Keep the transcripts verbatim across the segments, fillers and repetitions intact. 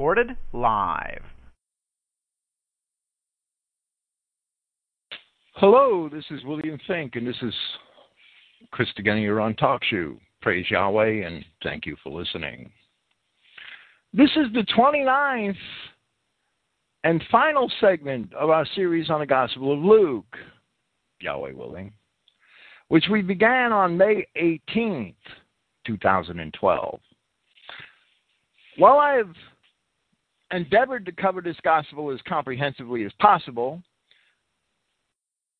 recorded live. Hello, this is William Fink, and this is Christogenia on Talk Show. Praise Yahweh, and thank you for listening. This is the twenty-ninth and final segment of our series on the Gospel of Luke, Yahweh willing, which we began on May eighteenth, two thousand twelve. While I have endeavored to cover this Gospel as comprehensively as possible,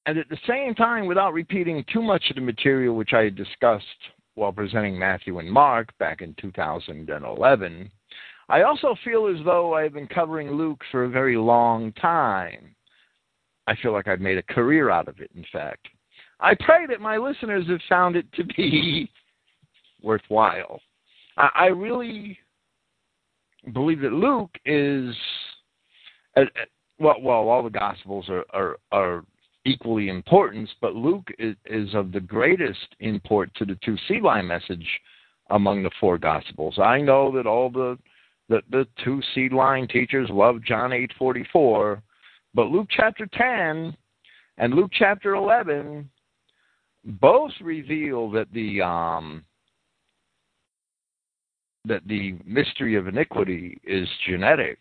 and at the same time, without repeating too much of the material which I had discussed while presenting Matthew and Mark back in two thousand eleven, I also feel as though I have been covering Luke for a very long time. I feel like I've made a career out of it, in fact. I pray that my listeners have found it to be worthwhile. I, I really believe that Luke is, uh, well, well, all the Gospels are, are, are equally important, but Luke is, is of the greatest import to the two Selae message among the four Gospels. I know that all the the, the two Selae teachers love John eight forty-four, but Luke chapter ten and Luke chapter eleven both reveal that the um, that the mystery of iniquity is genetic,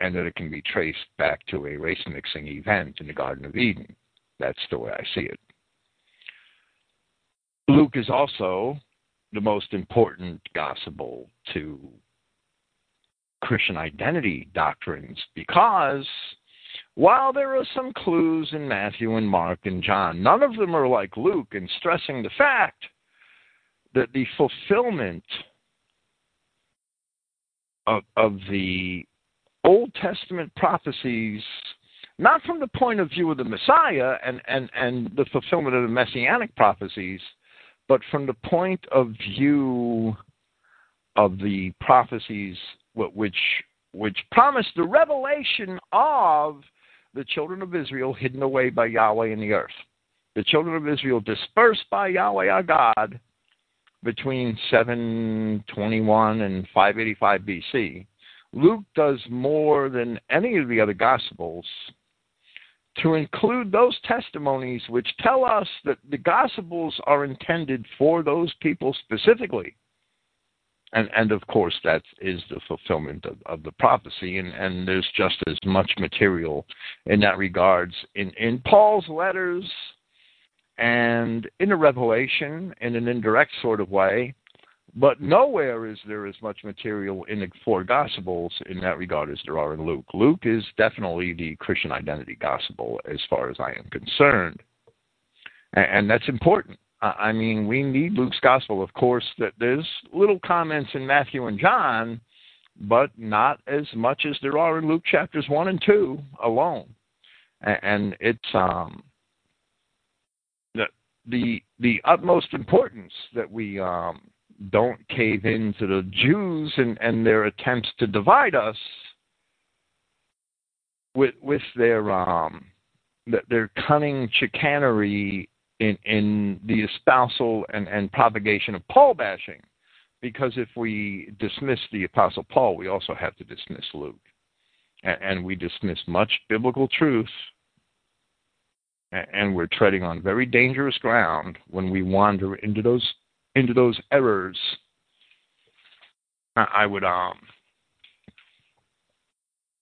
and that it can be traced back to a race-mixing event in the Garden of Eden. That's the way I see it. Luke is also the most important gospel to Christian identity doctrines because while there are some clues in Matthew and Mark and John, none of them are like Luke in stressing the fact that the fulfillment of, of the Old Testament prophecies, not from the point of view of the Messiah and, and, and the fulfillment of the Messianic prophecies, but from the point of view of the prophecies which, which promise the revelation of the children of Israel hidden away by Yahweh in the earth. The children of Israel dispersed by Yahweh our God between seven twenty-one and five eighty-five B C. Luke does more than any of the other Gospels to include those testimonies which tell us that the Gospels are intended for those people specifically. And, and of course, that is the fulfillment of, of the prophecy, and, and there's just as much material in that regards in, in Paul's letters and in a Revelation in an indirect sort of way. But nowhere is there as much material in the four Gospels in that regard as there are in Luke. Luke is definitely the Christian identity gospel as far as I am concerned. And that's important. I mean, we need Luke's gospel, of course. That there's little comments in Matthew and John, but not as much as there are in Luke chapters one and two alone. And it's um, the, the, the utmost importance that we... Um, don't cave into the Jews and, and their attempts to divide us with with their um their cunning chicanery in, in the espousal and, and propagation of Paul bashing. Because if we dismiss the Apostle Paul, we also have to dismiss Luke. And, and we dismiss much biblical truth. And, and we're treading on very dangerous ground when we wander into those into those errors. I would, um,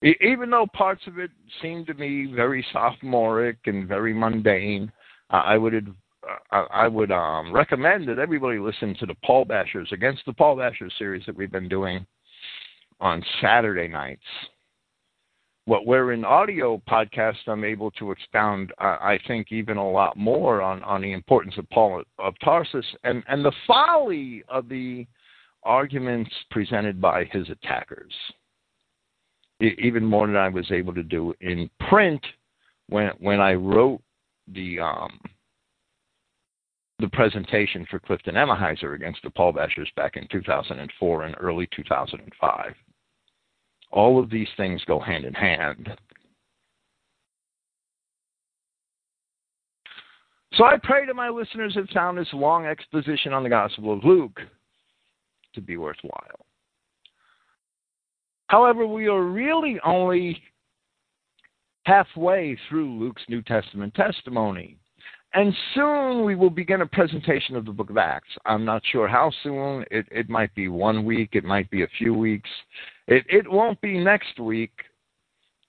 even though parts of it seemed to me very sophomoric and very mundane, I would, I would um, recommend that everybody listen to the Paul Bashers Against the Paul Bashers series that we've been doing on Saturday nights. What we're in audio podcast, I'm able to expound, uh, I think, even a lot more on, on the importance of Paul of Tarsus and, and the folly of the arguments presented by his attackers, I, even more than I was able to do in print when when I wrote the um, the presentation for Clifton Emahiser Against the Paul Bashers back in two thousand four and early two thousand five. All of these things go hand in hand. So I pray that my listeners have found this long exposition on the Gospel of Luke to be worthwhile. However, we are really only halfway through Luke's New Testament testimony. And soon we will begin a presentation of the book of Acts. I'm not sure how soon. It, it might be one week. It might be a few weeks. It, it won't be next week.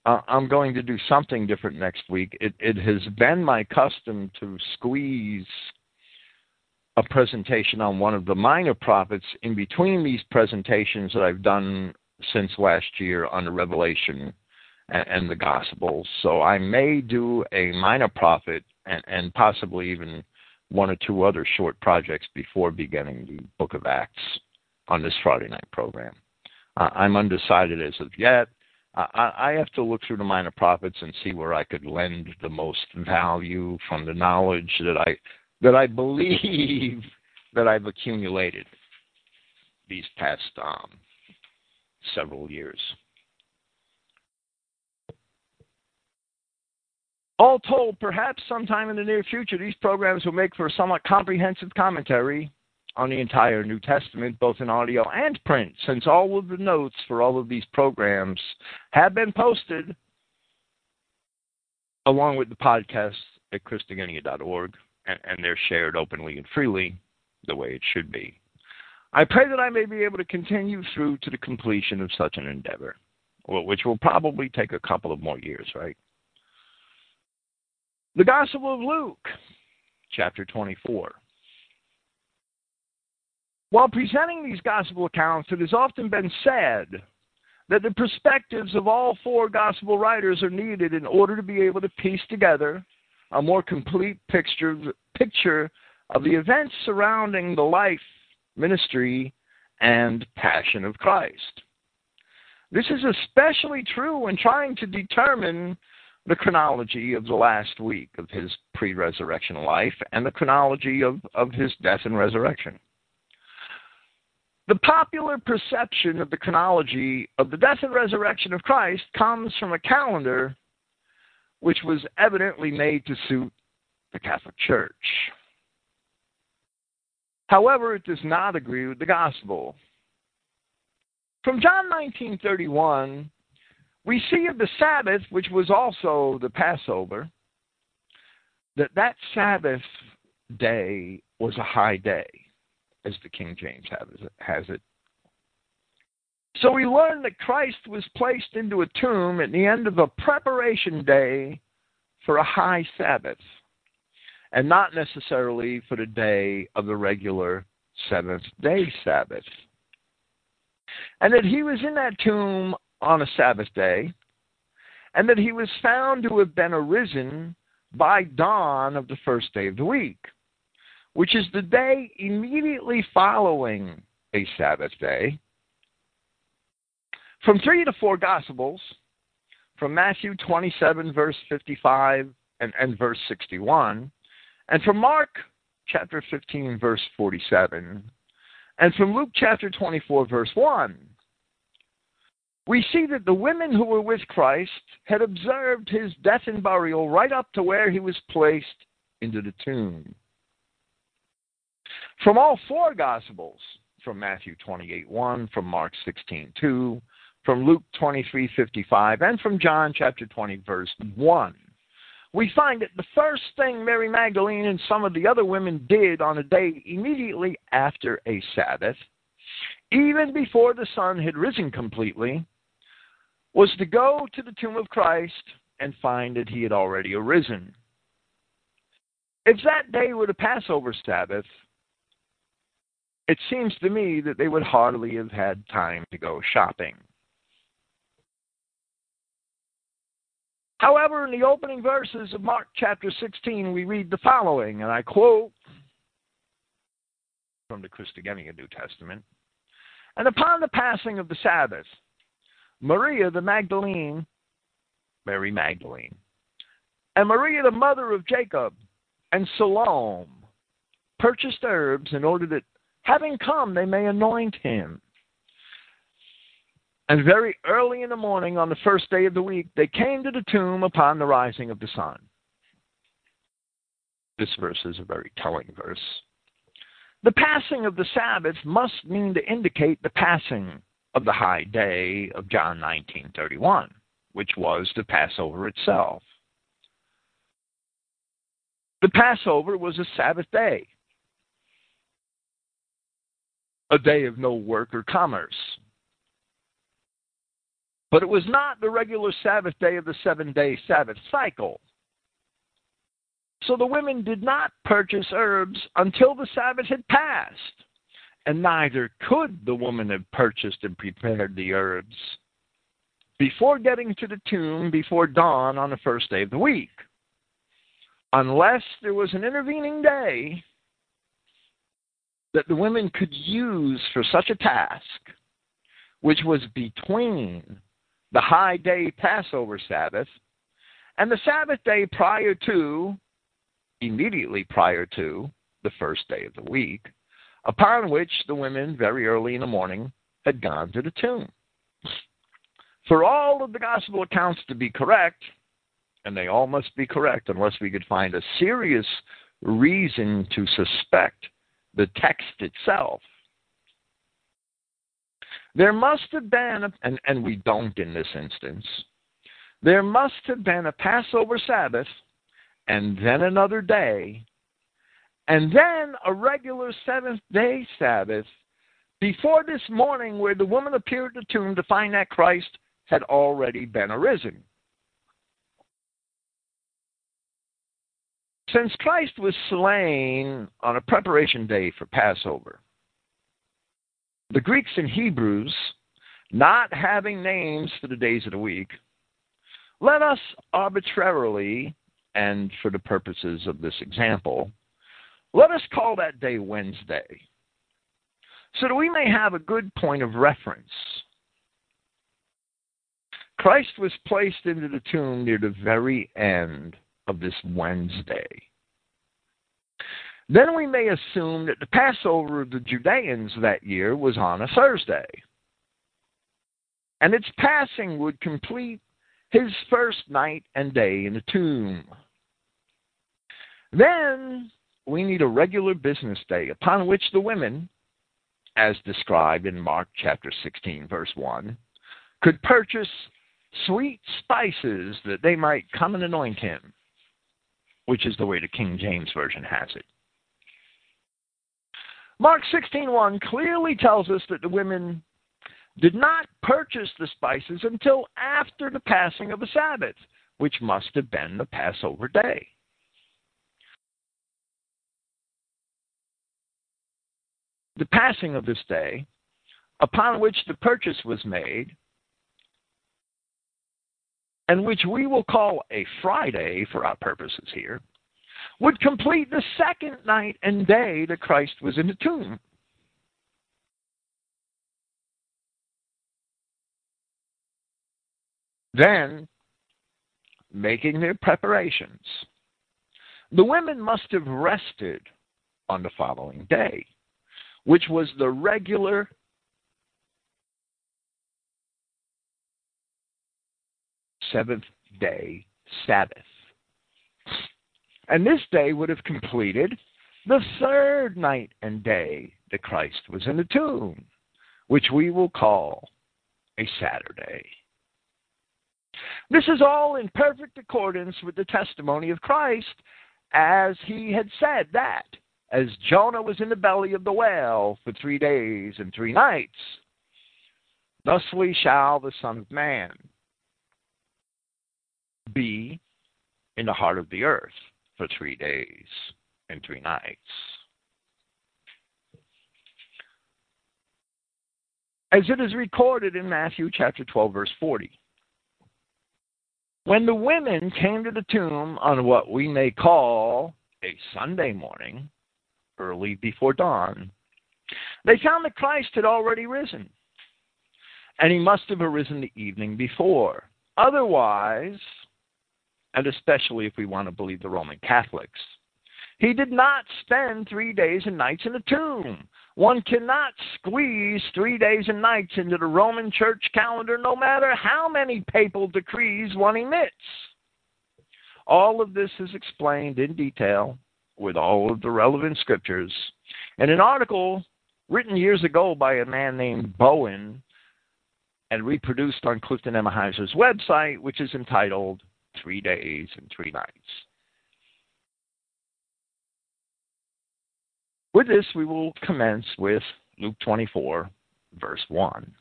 Uh, I'm going to do something different next week. It, it has been my custom to squeeze a presentation on one of the minor prophets in between these presentations that I've done since last year on the Revelation and, and the Gospels. So I may do a minor prophet and, and possibly even one or two other short projects before beginning the Book of Acts on this Friday night program. Uh, I'm undecided as of yet. I have to look through the minor prophets and see where I could lend the most value from the knowledge that I that I believe that I've accumulated these past um, several years. All told, perhaps sometime in the near future, these programs will make for a somewhat comprehensive commentary on the entire New Testament, both in audio and print, since all of the notes for all of these programs have been posted along with the podcasts at christogenia dot org, and, and they're shared openly and freely the way it should be. I pray that I may be able to continue through to the completion of such an endeavor, which will probably take a couple of more years, right? The Gospel of Luke, chapter twenty-four. While presenting these gospel accounts, it has often been said that the perspectives of all four gospel writers are needed in order to be able to piece together a more complete picture, picture of the events surrounding the life, ministry, and passion of Christ. This is especially true when trying to determine the chronology of the last week of his pre-resurrection life and the chronology of, of his death and resurrection. The popular perception of the chronology of the death and resurrection of Christ comes from a calendar which was evidently made to suit the Catholic Church. However, it does not agree with the gospel. From John nineteen thirty-one, we see of the Sabbath, which was also the Passover, that that Sabbath day was a high day, as the King James has it. So we learn that Christ was placed into a tomb at the end of a preparation day for a high Sabbath, and not necessarily for the day of the regular seventh day Sabbath. And that he was in that tomb on a Sabbath day, and that he was found to have been arisen by dawn of the first day of the week, which is the day immediately following a Sabbath day. From three to four Gospels, from Matthew twenty-seven, verse fifty-five and, and verse sixty-one, and from Mark chapter fifteen, verse forty-seven, and from Luke chapter twenty-four, verse one, we see that the women who were with Christ had observed his death and burial right up to where he was placed into the tomb. From all four Gospels, from Matthew twenty-eight one, from Mark sixteen two, from Luke twenty-three fifty-five, and from John chapter twenty, verse one, we find that the first thing Mary Magdalene and some of the other women did on a day immediately after a Sabbath, even before the sun had risen completely, was to go to the tomb of Christ and find that he had already arisen. If that day were the Passover Sabbath, it seems to me that they would hardly have had time to go shopping. However, in the opening verses of Mark chapter sixteen, we read the following, and I quote from the Christogenian New Testament, "And upon the passing of the Sabbath, Maria the Magdalene, Mary Magdalene, and Maria the mother of Jacob, and Salome, purchased herbs in order that having come, they may anoint him. And very early in the morning on the first day of the week, they came to the tomb upon the rising of the sun." This verse is a very telling verse. The passing of the Sabbath must mean to indicate the passing of the high day of John nineteen thirty-one, which was the Passover itself. The Passover was a Sabbath day, a day of no work or commerce. But it was not the regular Sabbath day of the seven-day Sabbath cycle. So the women did not purchase herbs until the Sabbath had passed, and neither could the woman have purchased and prepared the herbs before getting to the tomb before dawn on the first day of the week, unless there was an intervening day that the women could use for such a task, which was between the high day Passover Sabbath and the Sabbath day prior to, immediately prior to, the first day of the week, upon which the women very early in the morning had gone to the tomb. For all of the gospel accounts to be correct, and they all must be correct unless we could find a serious reason to suspect the text itself, there must have been, a, and, and we don't in this instance, there must have been a Passover Sabbath, and then another day, and then a regular seventh-day Sabbath before this morning where the woman appeared at the tomb to find that Christ had already been arisen. Since Christ was slain on a preparation day for Passover, the Greeks and Hebrews, not having names for the days of the week, let us arbitrarily, and for the purposes of this example, let us call that day Wednesday, so that we may have a good point of reference. Christ was placed into the tomb near the very end of this Wednesday. Then we may assume that the Passover of the Judeans that year was on a Thursday, and its passing would complete his first night and day in the tomb. Then we need a regular business day upon which the women, as described in Mark chapter sixteen, verse one, could purchase sweet spices that they might come and anoint him, which is the way the King James Version has it. Mark sixteen one clearly tells us that the women did not purchase the spices until after the passing of the Sabbath, which must have been the Passover day. The passing of this day, upon which the purchase was made, and which we will call a Friday for our purposes here, would complete the second night and day that Christ was in the tomb. Then, making their preparations, the women must have rested on the following day, which was the regular seventh-day Sabbath. And this day would have completed the third night and day that Christ was in the tomb, which we will call a Saturday. This is all in perfect accordance with the testimony of Christ, as he had said that, as Jonah was in the belly of the whale for three days and three nights, thusly shall the Son of Man be in the heart of the earth for three days and three nights. As it is recorded in Matthew chapter twelve, verse forty, when the women came to the tomb on what we may call a Sunday morning, early before dawn, they found that Christ had already risen, and he must have arisen the evening before. Otherwise, and especially if we want to believe the Roman Catholics, he did not spend three days and nights in the tomb. One cannot squeeze three days and nights into the Roman Church calendar, no matter how many papal decrees one emits. All of this is explained in detail with all of the relevant scriptures in an article written years ago by a man named Bowen and reproduced on Clifton Emahizer's website, which is entitled Three Days and Three Nights. With this, we will commence with Luke twenty-four, verse one.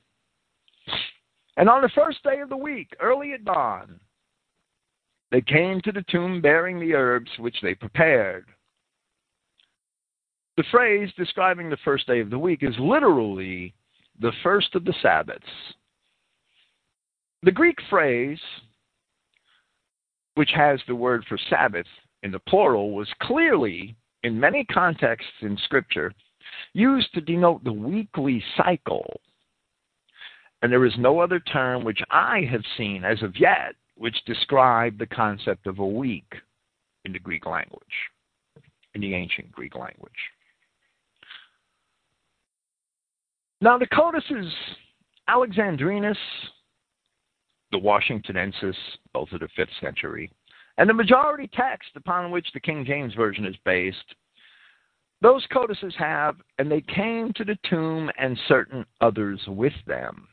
And on the first day of the week, early at dawn, they came to the tomb bearing the herbs which they prepared. The phrase describing the first day of the week is literally the first of the Sabbaths. The Greek phrase, which has the word for Sabbath in the plural, was clearly, in many contexts in Scripture, used to denote the weekly cycle. And there is no other term which I have seen as of yet which described the concept of a week in the Greek language, in the ancient Greek language. Now, the Codices Alexandrinus, the Washingtonensis, both of the fifth century, and the majority text upon which the King James Version is based, those codices have, and they came to the tomb and certain others with them.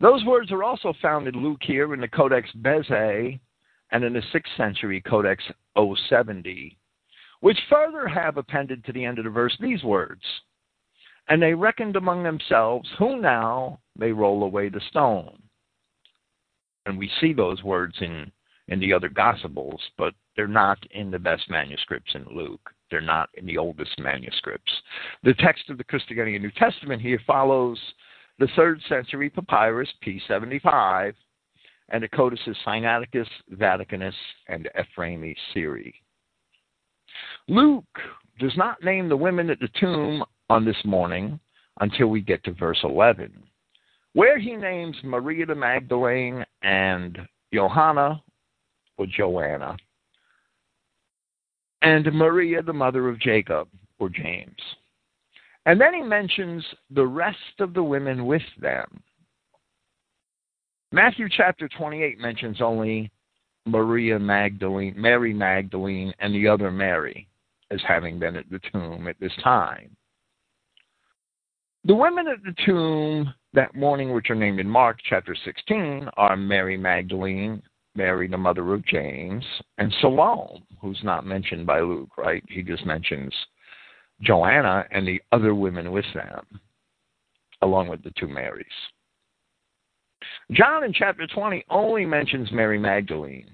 Those words are also found in Luke here in the Codex Bezae and in the sixth century Codex O seventy, which further have appended to the end of the verse these words, and they reckoned among themselves who now may roll away the stone. And we see those words in, in the other Gospels, but they're not in the best manuscripts in Luke. They're not in the oldest manuscripts. The text of the Christogenian New Testament here follows the third century papyrus P seventy-five and the Codices Sinaiticus, Vaticanus, and Ephraimi Syri. Luke does not name the women at the tomb on this morning until we get to verse eleven, where he names Maria the Magdalene and Johanna, or Joanna, and Maria the mother of Jacob, or James. And then he mentions the rest of the women with them. Matthew chapter twenty-eight mentions only Maria Magdalene, Mary Magdalene, and the other Mary as having been at the tomb at this time. The women at the tomb that morning, which are named in Mark chapter sixteen, are Mary Magdalene, Mary the mother of James, and Salome, who's not mentioned by Luke, right? He just mentions Joanna and the other women with them, along with the two Marys. John in chapter twenty only mentions Mary Magdalene.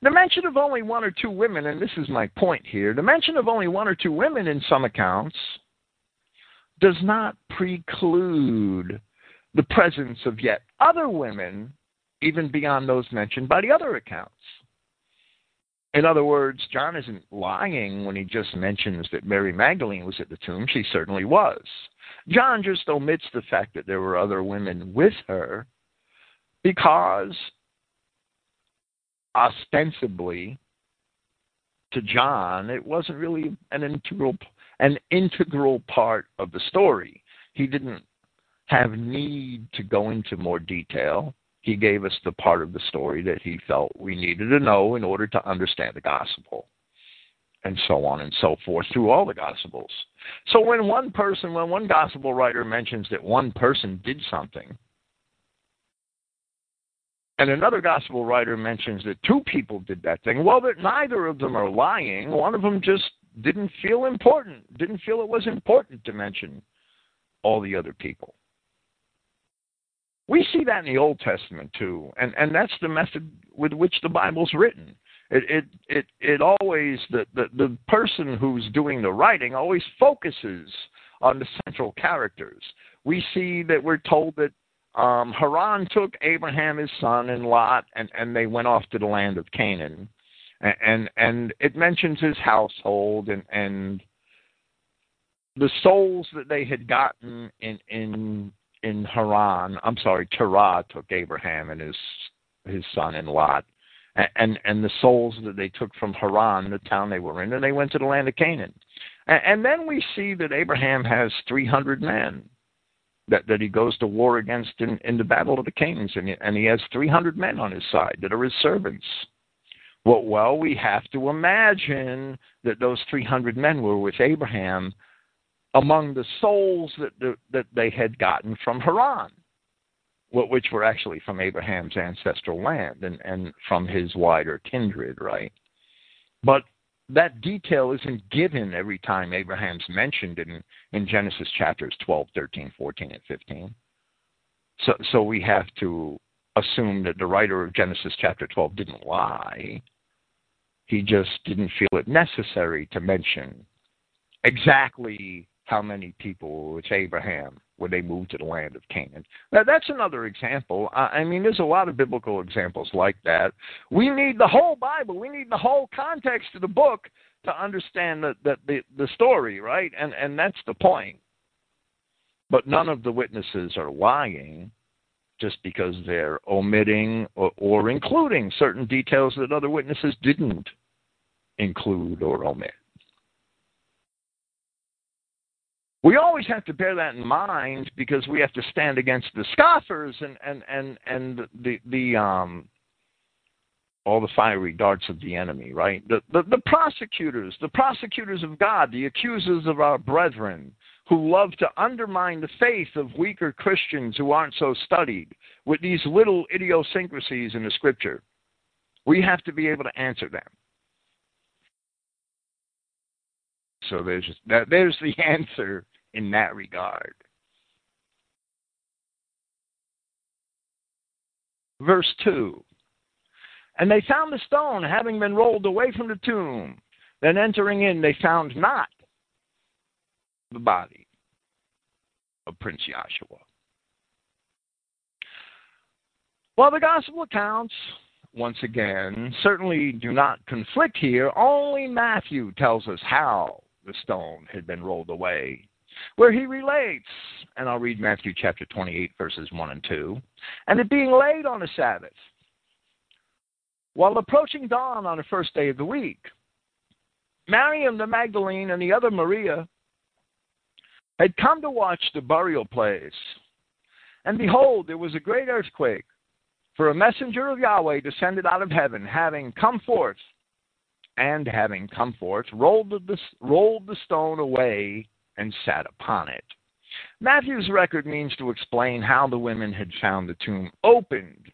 The mention of only one or two women, and this is my point here, the mention of only one or two women in some accounts does not preclude the presence of yet other women, even beyond those mentioned by the other accounts. In other words, John isn't lying when he just mentions that Mary Magdalene was at the tomb. She certainly was. John just omits the fact that there were other women with her because, ostensibly, to John, it wasn't really an integral an integral part of the story. He didn't have need to go into more detail. He gave us the part of the story that he felt we needed to know in order to understand the gospel, and so on and so forth through all the gospels. So when one person, when one gospel writer mentions that one person did something, and another gospel writer mentions that two people did that thing, well, that neither of them are lying. One of them just didn't feel important, didn't feel it was important to mention all the other people. We see that in the Old Testament, too, and, and that's the method with which the Bible's written. It it it, it always, the, the, the person who's doing the writing always focuses on the central characters. We see that we're told that um, Haran took Abraham, his son, and Lot, and, and they went off to the land of Canaan. And, and, and it mentions his household and, and the souls that they had gotten in in. In Haran, I'm sorry, Terah took Abraham and his his son and Lot, and, and and the souls that they took from Haran, the town they were in, and they went to the land of Canaan. And, and then we see that Abraham has three hundred men that, that he goes to war against in, in the Battle of the Kings, and he, and he has three hundred men on his side that are his servants. Well, well, we have to imagine that those three hundred men were with Abraham among the souls that that they had gotten from Haran, which were actually from Abraham's ancestral land and, and from his wider kindred, right? But that detail isn't given every time Abraham's mentioned in, in Genesis chapters twelve, thirteen, fourteen, and fifteen. So, so we have to assume that the writer of Genesis chapter twelve didn't lie. He just didn't feel it necessary to mention exactly how many people, it's Abraham, when they moved to the land of Canaan. Now, that's another example. I mean, there's a lot of biblical examples like that. We need the whole Bible. We need the whole context of the book to understand the, the, the, the story, right? And, and that's the point. But none of the witnesses are lying just because they're omitting or, or including certain details that other witnesses didn't include or omit. We always have to bear that in mind because we have to stand against the scoffers and, and, and, and the, the um, all the fiery darts of the enemy, right? The, the, the prosecutors, the prosecutors of God, the accusers of our brethren, who love to undermine the faith of weaker Christians who aren't so studied with these little idiosyncrasies in the Scripture. We have to be able to answer them. So there's there's the answer in that regard. Verse two. And they found the stone having been rolled away from the tomb. Then entering in, they found not the body of Prince Joshua. Well, the gospel accounts, once again, certainly do not conflict here. Only Matthew tells us how the stone had been rolled away, where he relates, and I'll read Matthew chapter twenty-eight, verses one and two, and it being laid on the Sabbath, while approaching dawn on the first day of the week, Miriam the Magdalene and the other Maria had come to watch the burial place. And behold, there was a great earthquake, for a messenger of Yahweh descended out of heaven, having come forth, and having come forth, rolled the, rolled the stone away and sat upon it. Matthew's record means to explain how the women had found the tomb opened,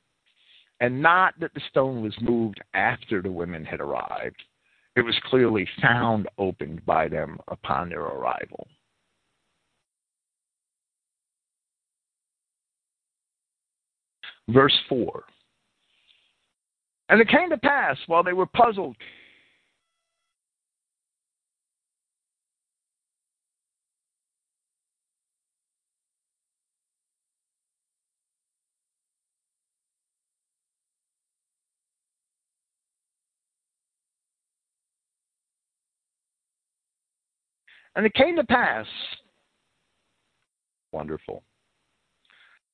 and not that the stone was moved after the women had arrived. It was clearly found opened by them upon their arrival. Verse four. And it came to pass, while they were puzzled, and it came to pass, wonderful,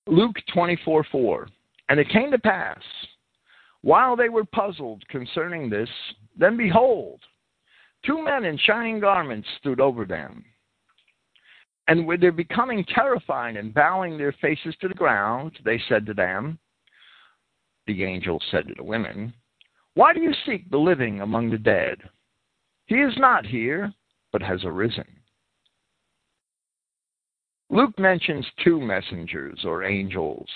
Luke twenty-four four. And it came to pass, while they were puzzled concerning this, then behold, two men in shining garments stood over them. And with their becoming terrified and bowing their faces to the ground, they said to them, the angel said to the women, why do you seek the living among the dead? He is not here, but has arisen. Luke mentions two messengers or angels,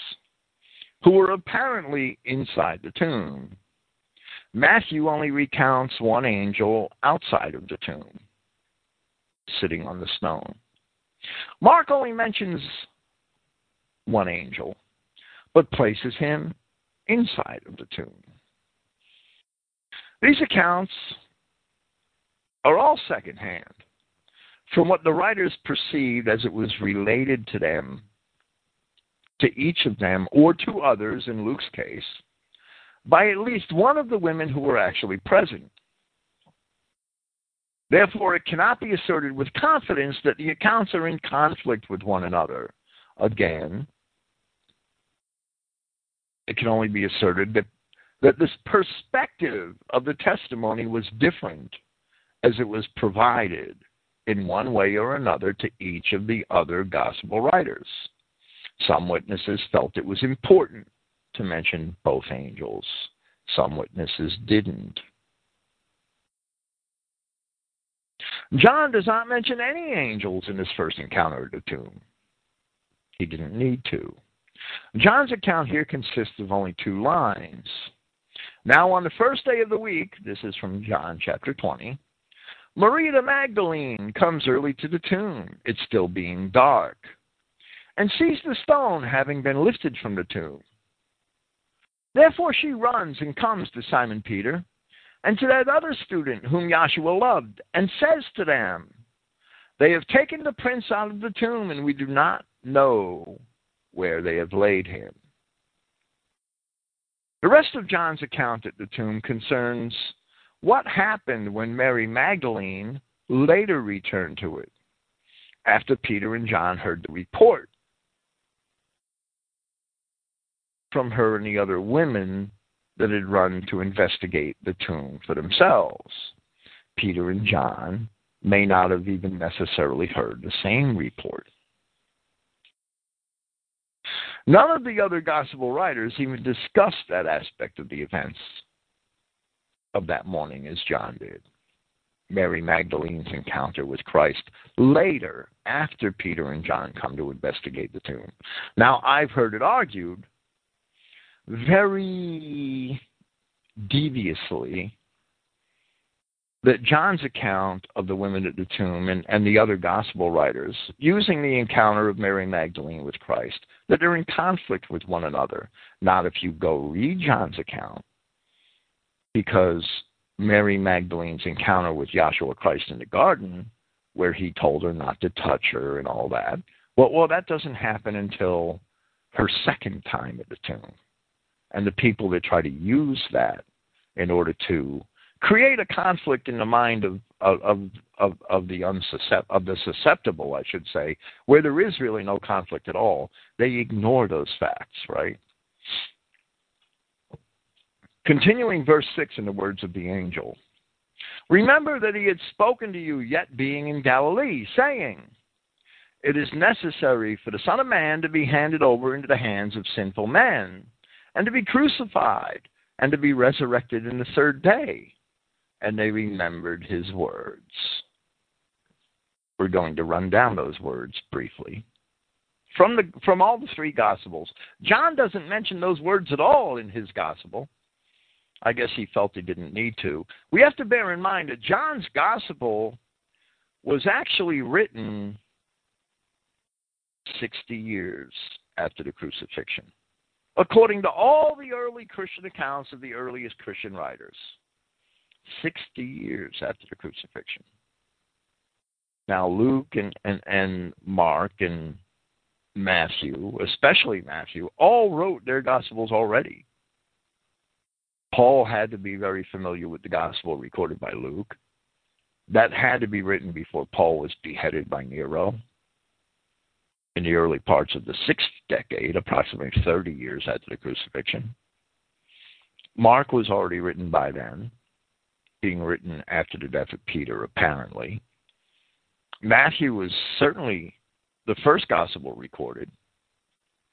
who were apparently inside the tomb. Matthew only recounts one angel outside of the tomb, sitting on the stone. Mark only mentions one angel, but places him inside of the tomb. These accounts are all secondhand from what the writers perceived as it was related to them, to each of them, or to others in Luke's case, by at least one of the women who were actually present. Therefore, it cannot be asserted with confidence that the accounts are in conflict with one another. Again, it can only be asserted that, that this perspective of the testimony was different as it was provided in one way or another to each of the other gospel writers. Some witnesses felt it was important to mention both angels. Some witnesses didn't. John does not mention any angels in his first encounter at the tomb. He didn't need to. John's account here consists of only two lines. Now on the first day of the week, this is from John chapter twenty, Maria the Magdalene comes early to the tomb, it's still being dark, and sees the stone having been lifted from the tomb. Therefore she runs and comes to Simon Peter and to that other student whom Yahshua loved, and says to them, they have taken the prince out of the tomb, and we do not know where they have laid him. The rest of John's account at the tomb concerns what happened when Mary Magdalene later returned to it, after Peter and John heard the report from her and the other women that had run to investigate the tomb for themselves. Peter and John may not have even necessarily heard the same report. None of the other gospel writers even discussed that aspect of the events of that morning as John did. Mary Magdalene's encounter with Christ later, after Peter and John come to investigate the tomb. Now, I've heard it argued very deviously that John's account of the women at the tomb and, and the other gospel writers, using the encounter of Mary Magdalene with Christ, that they're in conflict with one another. Not if you go read John's account, because Mary Magdalene's encounter with Yahshua Christ in the garden, where he told her not to touch her and all that, well, well that doesn't happen until her second time at the tomb. And the people that try to use that in order to create a conflict in the mind of of of, of the unsuscept- of the susceptible, I should say, where there is really no conflict at all, they ignore those facts, right? Continuing verse six in the words of the angel, remember that he had spoken to you yet being in Galilee, saying, it is necessary for the Son of Man to be handed over into the hands of sinful men, and to be crucified, and to be resurrected in the third day. And they remembered his words. We're going to run down those words briefly. From, the, from all the three Gospels, John doesn't mention those words at all in his Gospel. I guess he felt he didn't need to. We have to bear in mind that John's Gospel was actually written sixty years after the crucifixion, according to all the early Christian accounts of the earliest Christian writers. sixty years after the crucifixion. Now, Luke and, and, and Mark and Matthew, especially Matthew, all wrote their Gospels already. Paul had to be very familiar with the Gospel recorded by Luke. That had to be written before Paul was beheaded by Nero, in the early parts of the sixth decade, approximately thirty years after the crucifixion. Mark was already written by then, being written after the death of Peter, apparently. Matthew was certainly the first gospel recorded,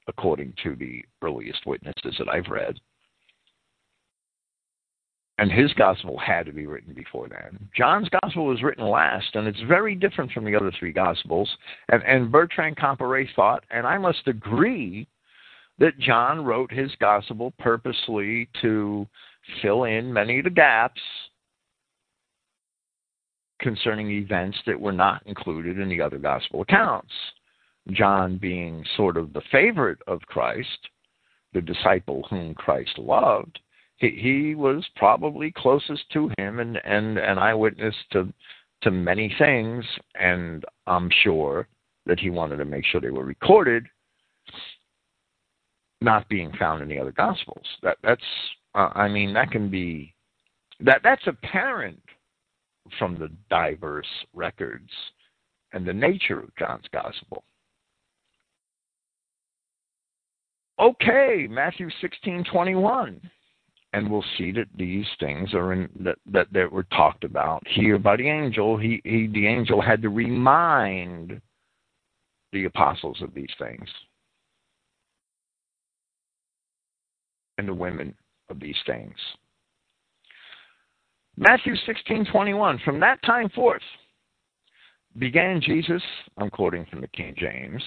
according to the earliest witnesses that I've read. And his gospel had to be written before then. John's gospel was written last, and it's very different from the other three gospels. And, and Bertrand Compaoré thought, and I must agree, that John wrote his gospel purposely to fill in many of the gaps concerning events that were not included in the other gospel accounts. John being sort of the favorite of Christ, the disciple whom Christ loved, He, he was probably closest to him and and an eyewitness to to many things, and I'm sure that he wanted to make sure they were recorded, not being found in the other Gospels. That that's uh, I mean that can be that that's apparent from the diverse records and the nature of John's Gospel. Okay, Matthew sixteen twenty-one. And we'll see that these things are in that, that that were talked about here by the angel. He he the angel had to remind the apostles of these things, and the women of these things. Matthew sixteen twenty-one. From that time forth, began Jesus, I'm quoting from the King James,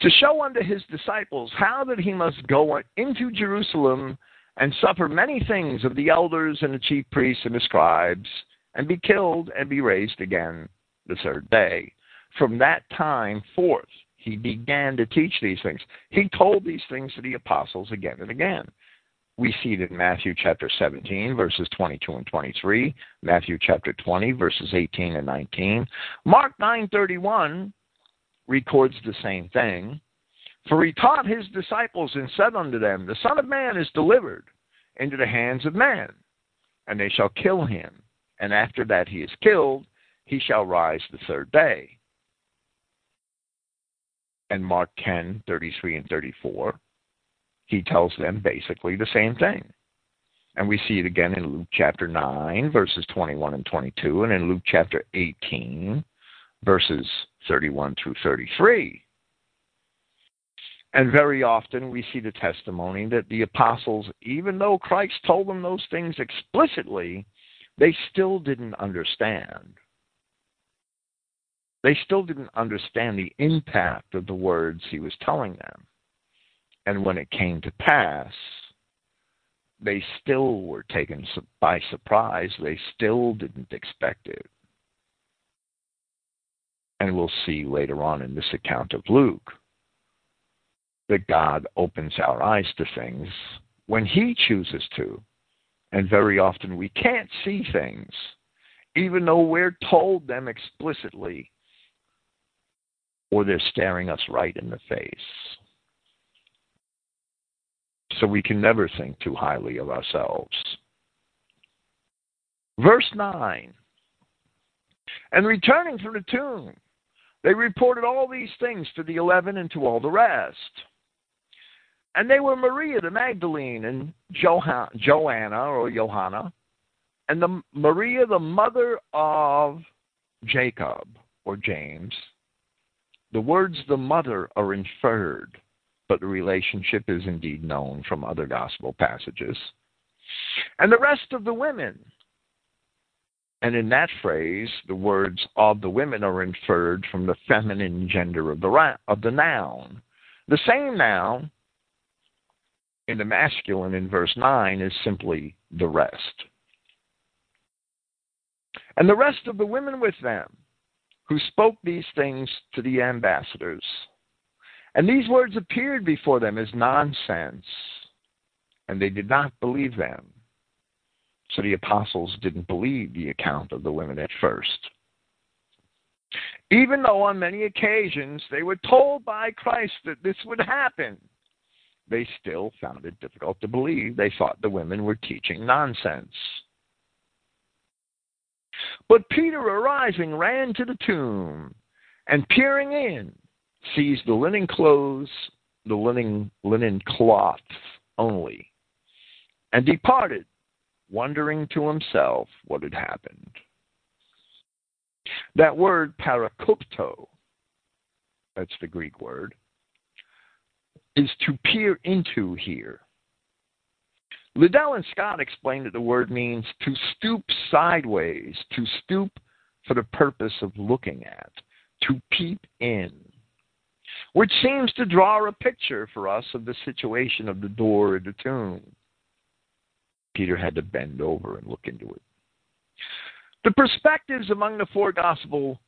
to show unto his disciples how that he must go into Jerusalem and suffer many things of the elders and the chief priests and the scribes, and be killed and be raised again the third day. From that time forth, he began to teach these things. He told these things to the apostles again and again. We see it in Matthew chapter seventeen, verses twenty-two and twenty-three, Matthew chapter twenty, verses eighteen and nineteen. Mark nine thirty-one records the same thing. For he taught his disciples and said unto them, the Son of Man is delivered into the hands of men, and they shall kill him. And after that he is killed, he shall rise the third day. And Mark ten thirty-three and thirty-four. He tells them basically the same thing. And we see it again in Luke chapter nine, verses twenty-one and twenty-two, and in Luke chapter eighteen, verses thirty-one through thirty-three. And very often we see the testimony that the apostles, even though Christ told them those things explicitly, they still didn't understand. They still didn't understand the impact of the words he was telling them. And when it came to pass, they still were taken by surprise. They still didn't expect it. And we'll see later on in this account of Luke that God opens our eyes to things when he chooses to. And very often we can't see things, even though we're told them explicitly, or they're staring us right in the face. So we can never think too highly of ourselves. Verse nine. And returning from the tomb, they reported all these things to the eleven and to all the rest. And they were Maria the Magdalene and Joh- Joanna or Johanna, and the Maria the mother of Jacob or James. The words the mother are inferred, but the relationship is indeed known from other gospel passages. And the rest of the women. And in that phrase, the words of the women are inferred from the feminine gender of the, ra- of the noun. The same noun in the masculine in verse nine is simply the rest. And the rest of the women with them, who spoke these things to the ambassadors. And these words appeared before them as nonsense, and they did not believe them. So the apostles didn't believe the account of the women at first. Even though on many occasions they were told by Christ that this would happen, they still found it difficult to believe. They thought the women were teaching nonsense. But Peter, arising, ran to the tomb, and peering in, sees the linen clothes, the linen, linen cloths only, and departed, wondering to himself what had happened. That word parakupto, that's the Greek word, is to peer into here. Liddell and Scott explained that the word means to stoop sideways, to stoop for the purpose of looking at, to peep in, which seems to draw a picture for us of the situation of the door of the tomb. Peter had to bend over and look into it. The perspectives among the four gospel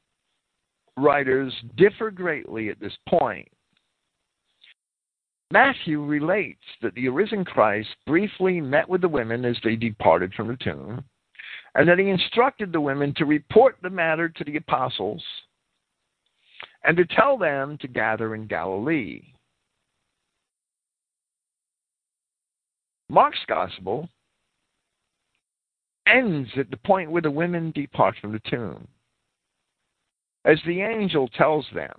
writers differ greatly at this point. Matthew relates that the arisen Christ briefly met with the women as they departed from the tomb, and that he instructed the women to report the matter to the apostles, and to tell them to gather in Galilee. Mark's gospel ends at the point where the women depart from the tomb, as the angel tells them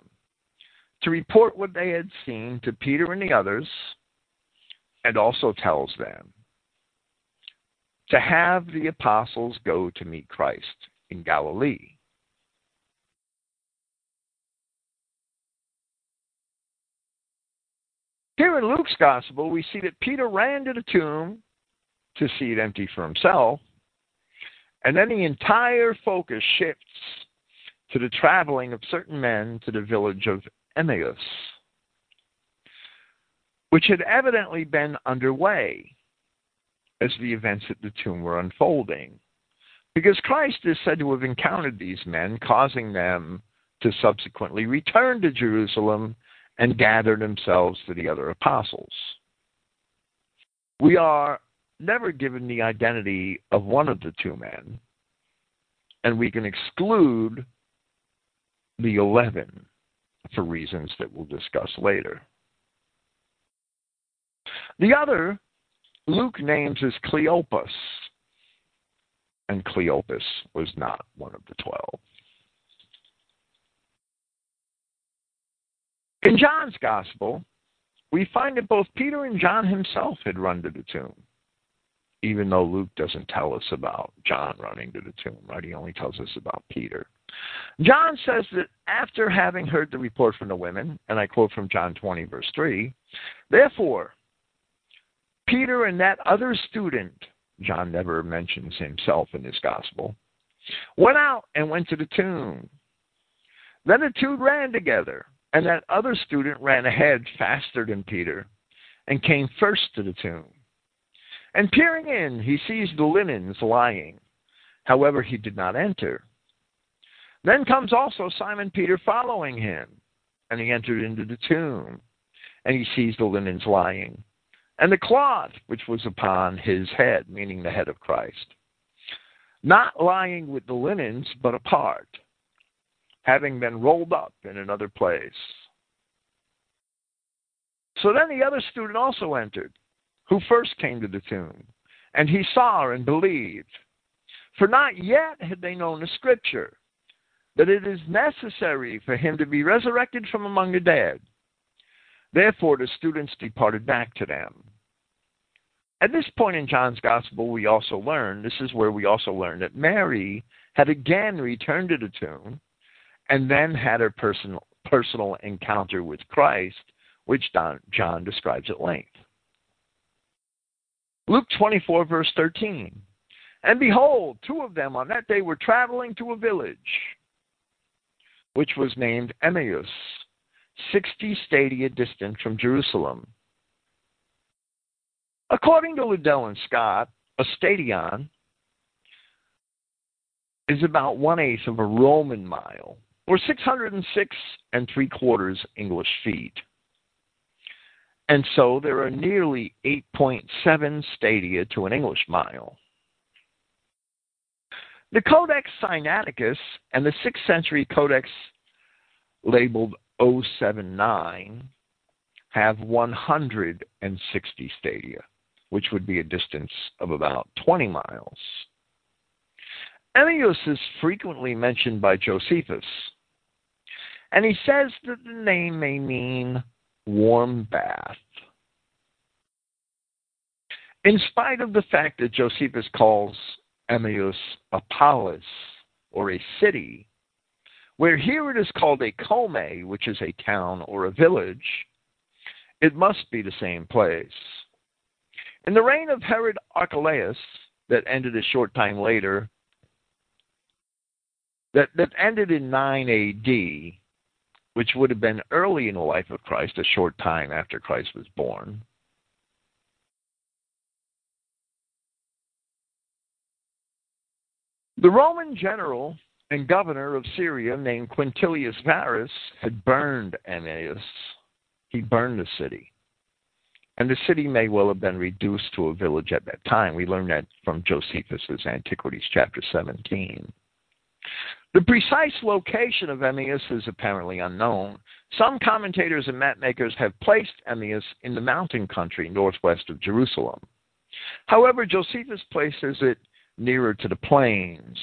to report what they had seen to Peter and the others, and also tells them to have the apostles go to meet Christ in Galilee. Here in Luke's gospel, we see that Peter ran to the tomb to see it empty for himself, and then the entire focus shifts to the traveling of certain men to the village of Emmaus, which had evidently been underway as the events at the tomb were unfolding, because Christ is said to have encountered these men, causing them to subsequently return to Jerusalem and gather themselves to the other apostles. We are never given the identity of one of the two men, and we can exclude the eleven for reasons that we'll discuss later. The other, Luke names as Cleopas, and Cleopas was not one of the twelve. In John's Gospel, we find that both Peter and John himself had run to the tomb, even though Luke doesn't tell us about John running to the tomb, right? He only tells us about Peter. John says that after having heard the report from the women, and I quote from John twenty, verse three, "Therefore, Peter and that other student," John never mentions himself in his gospel, "went out and went to the tomb. Then the two ran together, and that other student ran ahead faster than Peter and came first to the tomb. And peering in, he sees the linens lying. However, he did not enter. Then comes also Simon Peter following him, and he entered into the tomb, and he sees the linens lying, and the cloth which was upon his head," meaning the head of Christ, "not lying with the linens, but apart, having been rolled up in another place. So then the other student also entered, who first came to the tomb, and he saw and believed. For not yet had they known the scripture, that it is necessary for him to be resurrected from among the dead. Therefore the students departed back to them." At this point in John's Gospel, we also learn, this is where we also learn that Mary had again returned to the tomb and then had her personal, personal encounter with Christ, which John describes at length. Luke twenty-four, verse thirteen, "And behold, two of them on that day were traveling to a village, which was named Emmaus, sixty stadia distant from Jerusalem." According to Liddell and Scott, a stadion is about one-eighth of a Roman mile, or six hundred six and three quarters English feet. And so there are nearly eight point seven stadia to an English mile. The Codex Sinaiticus and the sixth century Codex labeled oh seventy-nine have one hundred sixty stadia, which would be a distance of about twenty miles. Emmaus is frequently mentioned by Josephus, and he says that the name may mean warm bath, in spite of the fact that Josephus calls Emmaus a polis, or a city, where here it is called a koumene, which is a town or a village. It must be the same place. In the reign of Herod Archelaus, that ended a short time later, that, that ended in nine A D, which would have been early in the life of Christ, a short time after Christ was born. The Roman general and governor of Syria named Quintilius Varus had burned Emmaus. He burned the city. And the city may well have been reduced to a village at that time. We learn that from Josephus' Antiquities, chapter seventeen. The precise location of Emmaus is apparently unknown. Some commentators and mapmakers have placed Emmaus in the mountain country northwest of Jerusalem. However, Josephus places it nearer to the plains.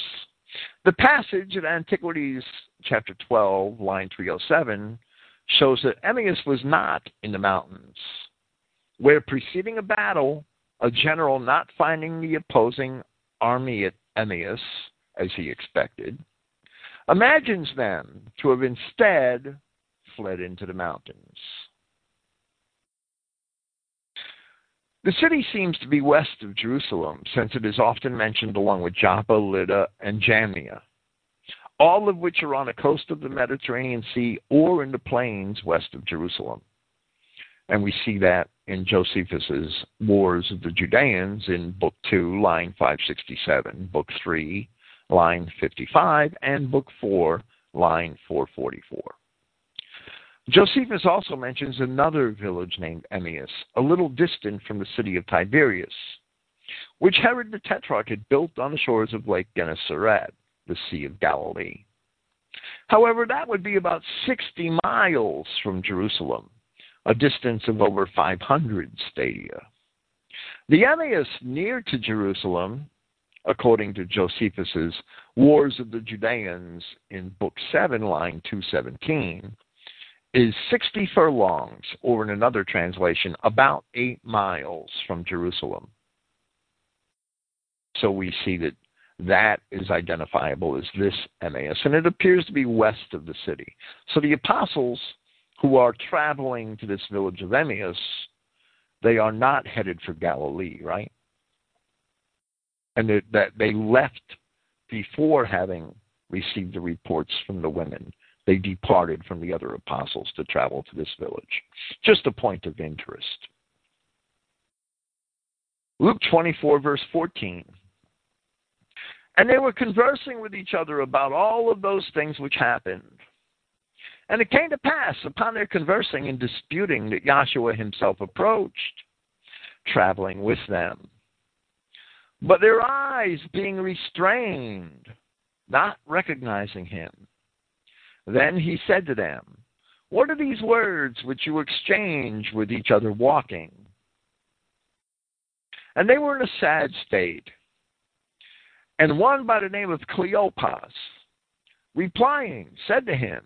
The passage in Antiquities, chapter twelve, line three oh seven, shows that Emmaus was not in the mountains, where preceding a battle, a general not finding the opposing army at Emmaus, as he expected, imagines them to have instead fled into the mountains. The city seems to be west of Jerusalem, since it is often mentioned along with Joppa, Lydda, and Jamnia. all of which are on the coast of the Mediterranean Sea or in the plains west of Jerusalem. And we see that in Josephus's Wars of the Judeans in Book two, line five sixty-seven, Book three, line fifty-five, and Book four, line four forty-four. Josephus also mentions another village named Emmaus, a little distant from the city of Tiberias, which Herod the Tetrarch had built on the shores of Lake Gennesaret, the Sea of Galilee. However, that would be about sixty miles from Jerusalem, a distance of over five hundred stadia. The Emmaus near to Jerusalem, according to Josephus's Wars of the Judeans in Book seven, line two seventeen, is sixty furlongs, or in another translation, about eight miles from Jerusalem. So we see that that is identifiable as this Emmaus, and it appears to be west of the city. So the apostles who are traveling to this village of Emmaus, they are not headed for Galilee, right? And that they left before having received the reports from the women. They departed from the other apostles to travel to this village. Just a point of interest. Luke twenty-four, verse fourteen. And they were conversing with each other about all of those things which happened. And it came to pass, upon their conversing and disputing, that Joshua himself approached, traveling with them. But their eyes being restrained, not recognizing him, then he said to them, What are these words which you exchange with each other walking? And they were in a sad state. And one by the name of Cleopas, replying, said to him,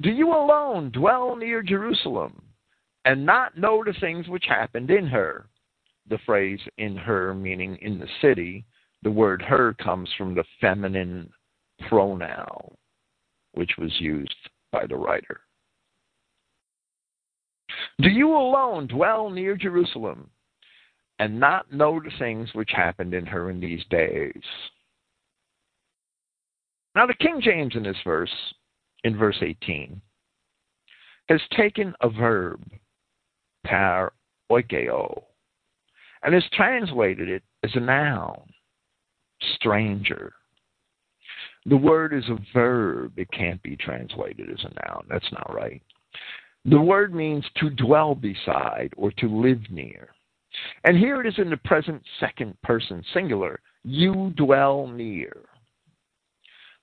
Do you alone dwell near Jerusalem, and not know the things which happened in her? The phrase in her meaning in the city. The word her comes from the feminine pronoun, which was used by the writer. Do you alone dwell near Jerusalem, and not know the things which happened in her in these days? Now the King James in this verse, in verse eighteen, has taken a verb, par oikeo, and has translated it as a noun, stranger. The word is a verb. It can't be translated as a noun. That's not right. The word means to dwell beside or to live near. And here it is in the present second person singular. You dwell near.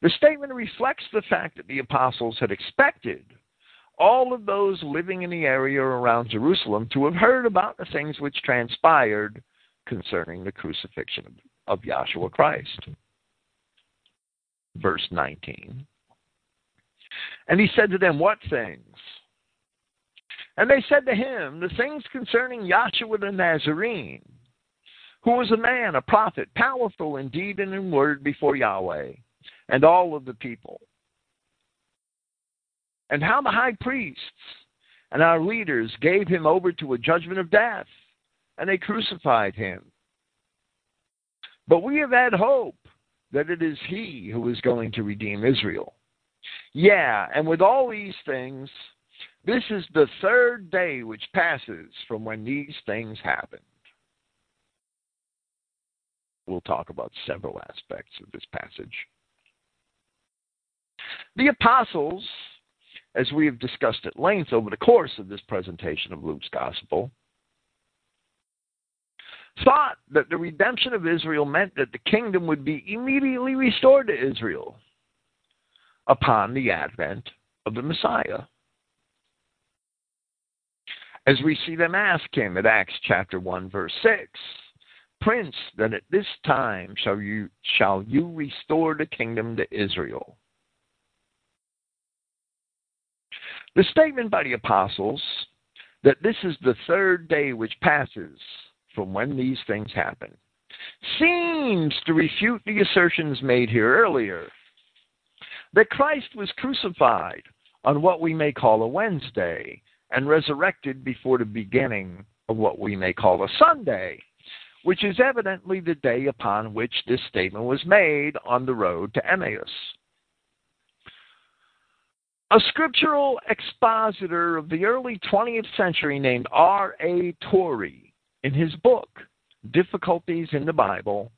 The statement reflects the fact that the apostles had expected all of those living in the area around Jerusalem to have heard about the things which transpired concerning the crucifixion of Yahshua Christ. Verse nineteen. And he said to them, What things? And they said to him, The things concerning Yahshua the Nazarene, who was a man, a prophet, powerful in deed and in word before Yahweh, and all of the people. And how the high priests and our leaders gave him over to a judgment of death, and they crucified him. But we have had hope that it is he who is going to redeem Israel. Yeah, and with all these things, this is the third day which passes from when these things happened. We'll talk about several aspects of this passage. The apostles, as we have discussed at length over the course of this presentation of Luke's Gospel, thought that the redemption of Israel meant that the kingdom would be immediately restored to Israel upon the advent of the Messiah. As we see them ask him at Acts chapter one, verse six, Prince, then at this time shall you, shall you restore the kingdom to Israel? The statement by the apostles that this is the third day which passes from when these things happen seems to refute the assertions made here earlier that Christ was crucified on what we may call a Wednesday and resurrected before the beginning of what we may call a Sunday, which is evidently the day upon which this statement was made on the road to Emmaus. A scriptural expositor of the early twentieth century named R A Torrey, in his book, Difficulties in the Bible,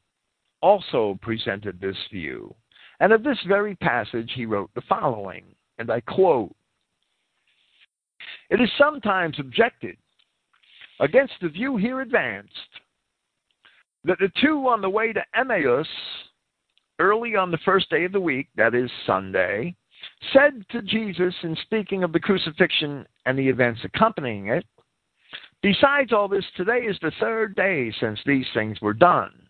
also presented this view. And of this very passage, he wrote the following, and I quote, "It is sometimes objected against the view here advanced that the two on the way to Emmaus, early on the first day of the week, that is Sunday, said to Jesus in speaking of the crucifixion and the events accompanying it, 'Besides all this, today is the third day since these things were done.'"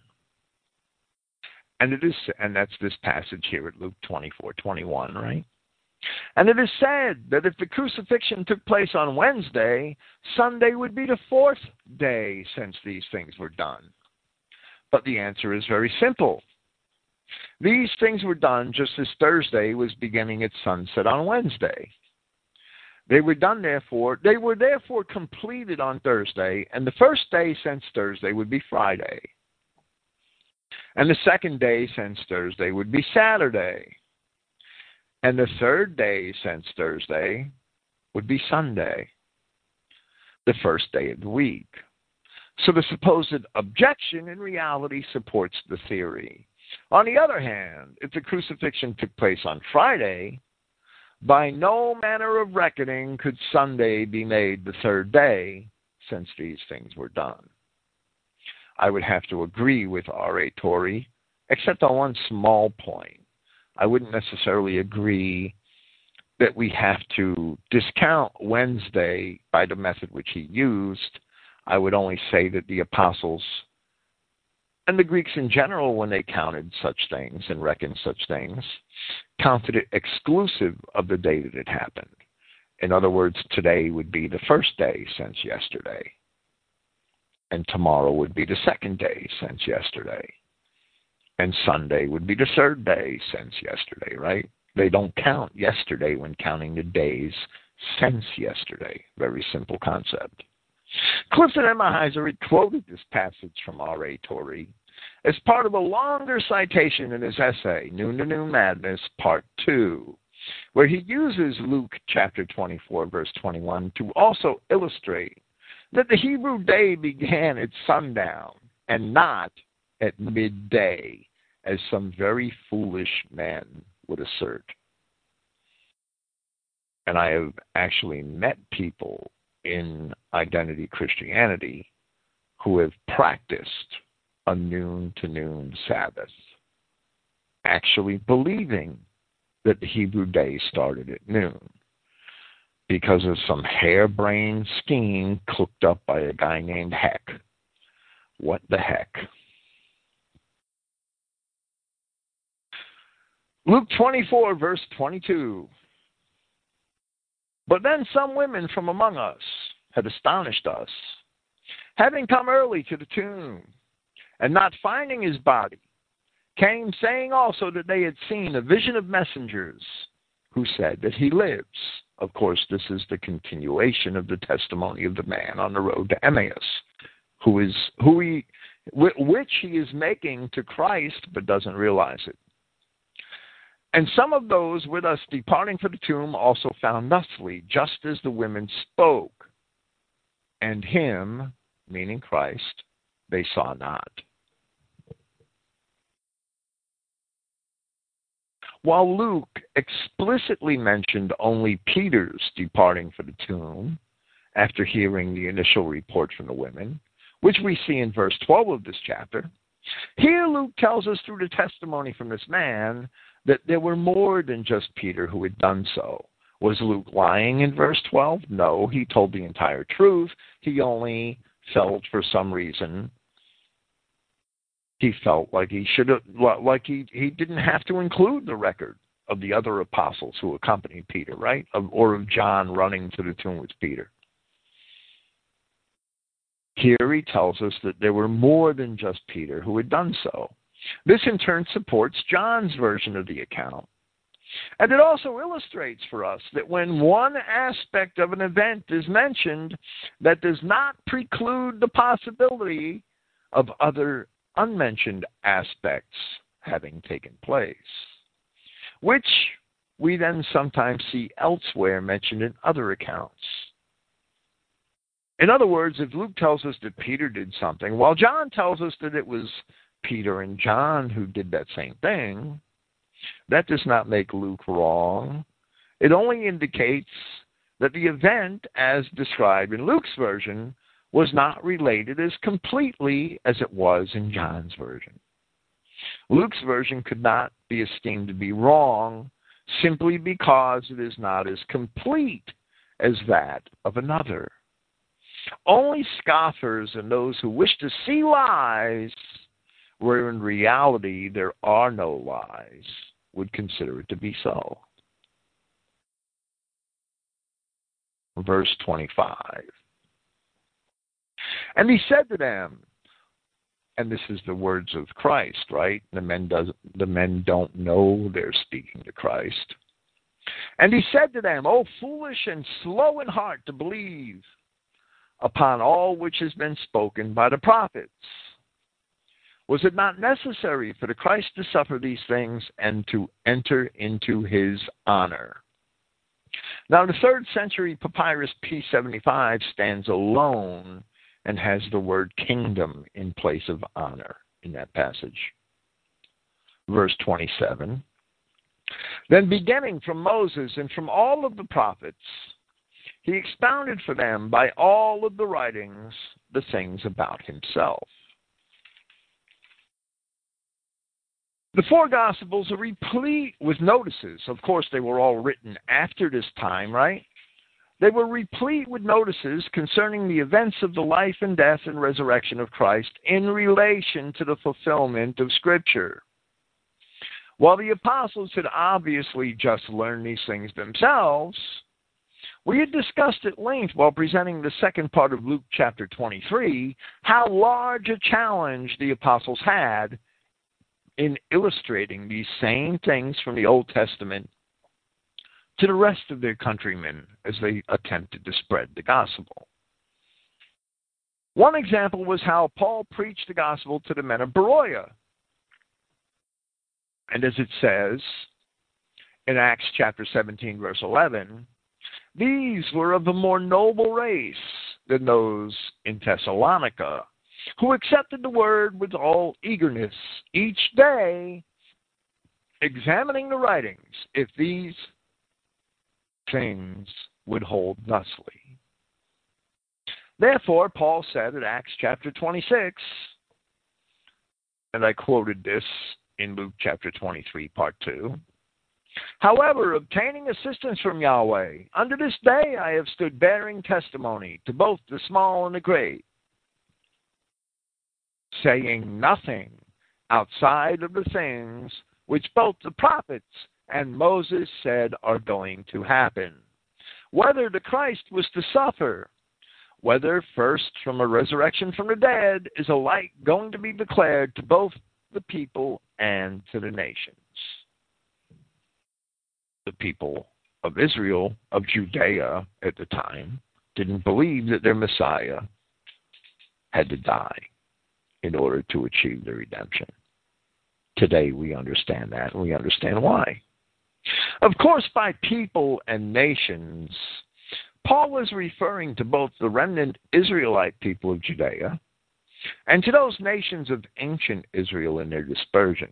And it is, and that's this passage here at Luke twenty-four twenty-one, right? "And it is said that if the crucifixion took place on Wednesday, Sunday would be the fourth day since these things were done. But the answer is very simple. These things were done just as Thursday was beginning at sunset on Wednesday. They were done therefore, they were therefore completed on Thursday, and the first day since Thursday would be Friday. And the second day since Thursday would be Saturday. And the third day since Thursday would be Sunday, the first day of the week. So the supposed objection in reality supports the theory. On the other hand, if the crucifixion took place on Friday, by no manner of reckoning could Sunday be made the third day since these things were done." I would have to agree with R A. Torrey, except on one small point. I wouldn't necessarily agree that we have to discount Wednesday by the method which he used. I would only say that the apostles and the Greeks in general, when they counted such things and reckoned such things, counted it exclusive of the day that it happened. In other words, today would be the first day since yesterday, and tomorrow would be the second day since yesterday, and Sunday would be the third day since yesterday, right? They don't count yesterday when counting the days since yesterday. Very simple concept. Clifton Emahiser had quoted this passage from R A. Torrey as part of a longer citation in his essay, Noon to Noon Madness, Part two, where he uses Luke chapter twenty-four, verse twenty-one, to also illustrate that the Hebrew day began at sundown and not at midday, as some very foolish men would assert. And I have actually met people in identity Christianity who have practiced a noon-to-noon Sabbath, actually believing that the Hebrew day started at noon because of some harebrained scheme cooked up by a guy named Heck. What the heck? Luke twenty-four, verse twenty-two. "But then some women from among us had astonished us, having come early to the tomb, and not finding his body, came saying also that they had seen a vision of messengers who said that he lives." Of course, this is the continuation of the testimony of the man on the road to Emmaus, who is who he, which he is making to Christ, but doesn't realize it. "And some of those with us departing for the tomb also found thusly, just as the women spoke. And him," meaning Christ, "they saw not." While Luke explicitly mentioned only Peter's departing for the tomb after hearing the initial report from the women, which we see in verse twelve of this chapter, here Luke tells us through the testimony from this man that there were more than just Peter who had done so. Was Luke lying in verse twelve? No, he told the entire truth. He only felt, for some reason, he felt like he should have, like he, he didn't have to include the record of the other apostles who accompanied Peter, right? Of, or of John running to the tomb with Peter. Here he tells us that there were more than just Peter who had done so. This in turn supports John's version of the account. And it also illustrates for us that when one aspect of an event is mentioned, that does not preclude the possibility of other unmentioned aspects having taken place, which we then sometimes see elsewhere mentioned in other accounts. In other words, if Luke tells us that Peter did something, while John tells us that it was Peter and John who did that same thing, that does not make Luke wrong. It only indicates that the event, as described in Luke's version, was not related as completely as it was in John's version. Luke's version could not be esteemed to be wrong simply because it is not as complete as that of another. Only scoffers and those who wish to see lies, where in reality there are no lies, would consider it to be so. Verse twenty-five. And he said to them, and this is the words of Christ, right? The men does, the men don't know they're speaking to Christ. And he said to them, O foolish and slow in heart to believe upon all which has been spoken by the prophets. Was it not necessary for the Christ to suffer these things and to enter into his honor? Now, the third century papyrus P seventy-five stands alone and has the word kingdom in place of honor in that passage. Verse twenty-seven. Then beginning from Moses and from all of the prophets, he expounded for them by all of the writings the things about himself. The four Gospels are replete with notices. Of course, they were all written after this time, right? They were replete with notices concerning the events of the life and death and resurrection of Christ in relation to the fulfillment of Scripture. While the apostles had obviously just learned these things themselves, we had discussed at length while presenting the second part of Luke chapter twenty-three how large a challenge the apostles had in illustrating these same things from the Old Testament to the rest of their countrymen as they attempted to spread the gospel. One example was how Paul preached the gospel to the men of Beroea. And as it says in Acts chapter seventeen, verse eleven, these were of a more noble race than those in Thessalonica, who accepted the word with all eagerness, each day examining the writings, if these things would hold thusly. Therefore, Paul said in Acts chapter twenty-six, and I quoted this in Luke chapter twenty-three, part two, however, obtaining assistance from Yahweh, under this day I have stood bearing testimony to both the small and the great, saying nothing outside of the things which both the prophets and Moses said are going to happen, whether the Christ was to suffer, whether first from a resurrection from the dead is alike going to be declared to both the people and to the nations. The people of Israel, of Judea at the time, didn't believe that their Messiah had to die in order to achieve the redemption. Today we understand that, and we understand why. Of course, by people and nations, Paul was referring to both the remnant Israelite people of Judea and to those nations of ancient Israel in their dispersion.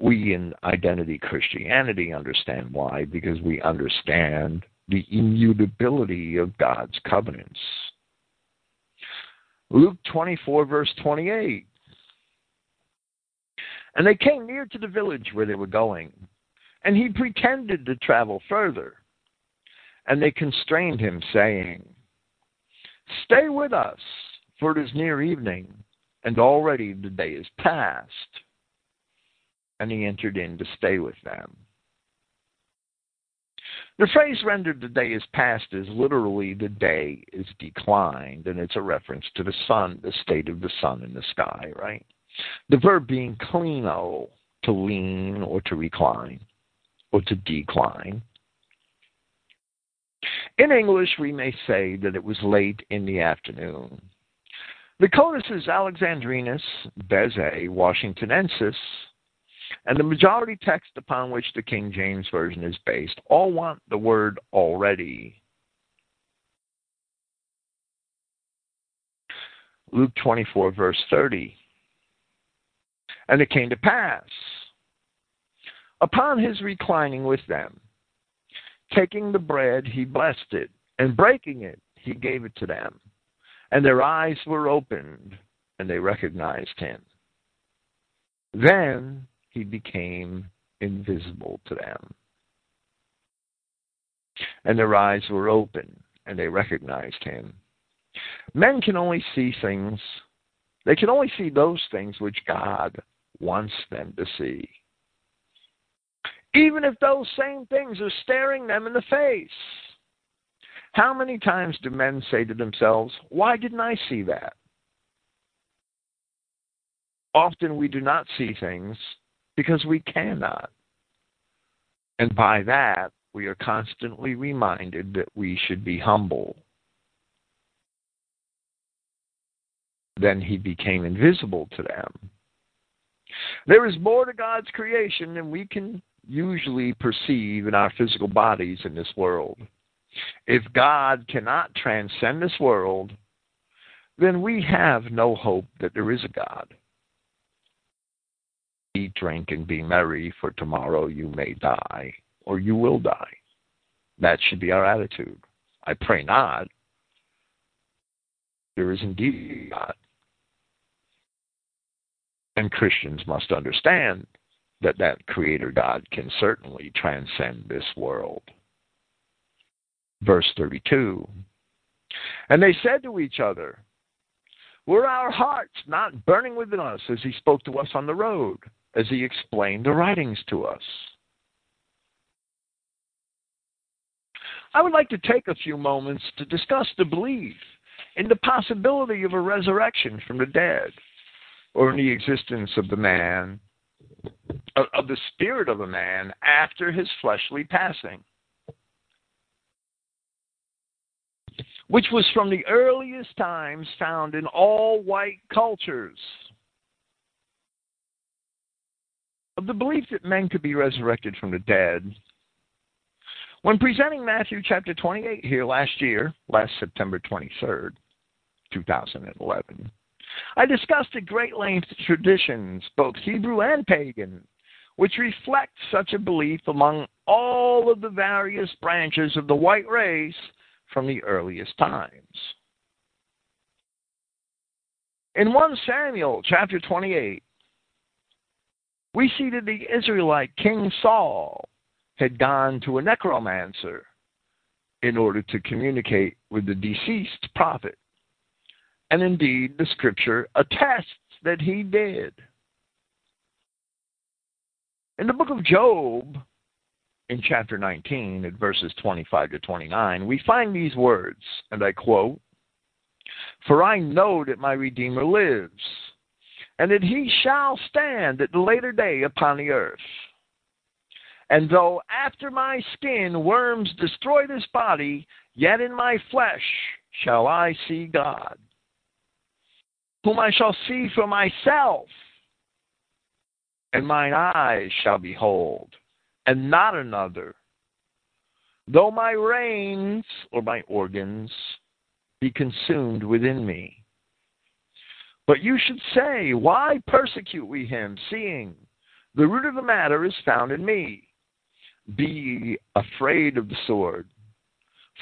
We in Identity Christianity understand why, because we understand the immutability of God's covenants. Luke twenty-four, verse twenty-eight. And they came near to the village where they were going, and he pretended to travel further. And they constrained him, saying, stay with us, for it is near evening, and already the day is past. And he entered in to stay with them. The phrase rendered the day is past is literally the day is declined, and it's a reference to the sun, the state of the sun in the sky, right? The verb being klino, to lean or to recline, or to decline. In English, we may say that it was late in the afternoon. The codices Alexandrinus, Bezae, Washingtonensis, and the majority text upon which the King James Version is based all want the word already. Luke twenty-four, verse thirty. And it came to pass, upon his reclining with them, taking the bread, he blessed it, and breaking it, he gave it to them. And their eyes were opened, and they recognized him. Then he became invisible to them. And their eyes were opened, and they recognized him. Men can only see things, they can only see those things which God wants them to see, even if those same things are staring them in the face. How many times do men say to themselves, why didn't I see that? Often we do not see things because we cannot. And by that, we are constantly reminded that we should be humble. Then he became invisible to them. There is more to God's creation than we can usually perceive in our physical bodies in this world. If God cannot transcend this world, then we have no hope that there is a God. Eat, drink, and be merry, for tomorrow you may die, or you will die. That should be our attitude. I pray not. There is indeed God. And Christians must understand that that Creator God can certainly transcend this world. Verse thirty-two, and they said to each other, were our hearts not burning within us as he spoke to us on the road, as he explained the writings to us? I would like to take a few moments to discuss the belief in the possibility of a resurrection from the dead, or in the existence of the man, of the spirit of a man after his fleshly passing, which was from the earliest times found in all white cultures, of the belief that men could be resurrected from the dead. When presenting Matthew chapter twenty-eight here last year, last September twenty-third, two thousand eleven, I discussed at great length traditions, both Hebrew and pagan, which reflect such a belief among all of the various branches of the white race from the earliest times. In First Samuel chapter twenty-eight, we see that the Israelite king Saul had gone to a necromancer in order to communicate with the deceased prophet. And indeed, the scripture attests that he did. In the book of Job, in chapter nineteen, at verses twenty-five to twenty-nine, we find these words, and I quote, "For I know that my Redeemer lives, and that he shall stand at the later day upon the earth. And though after my skin worms destroy this body, yet in my flesh shall I see God, whom I shall see for myself, and mine eyes shall behold, and not another. Though my reins, or my organs, be consumed within me. But you should say, why persecute we him, seeing the root of the matter is found in me? Be ye afraid of the sword.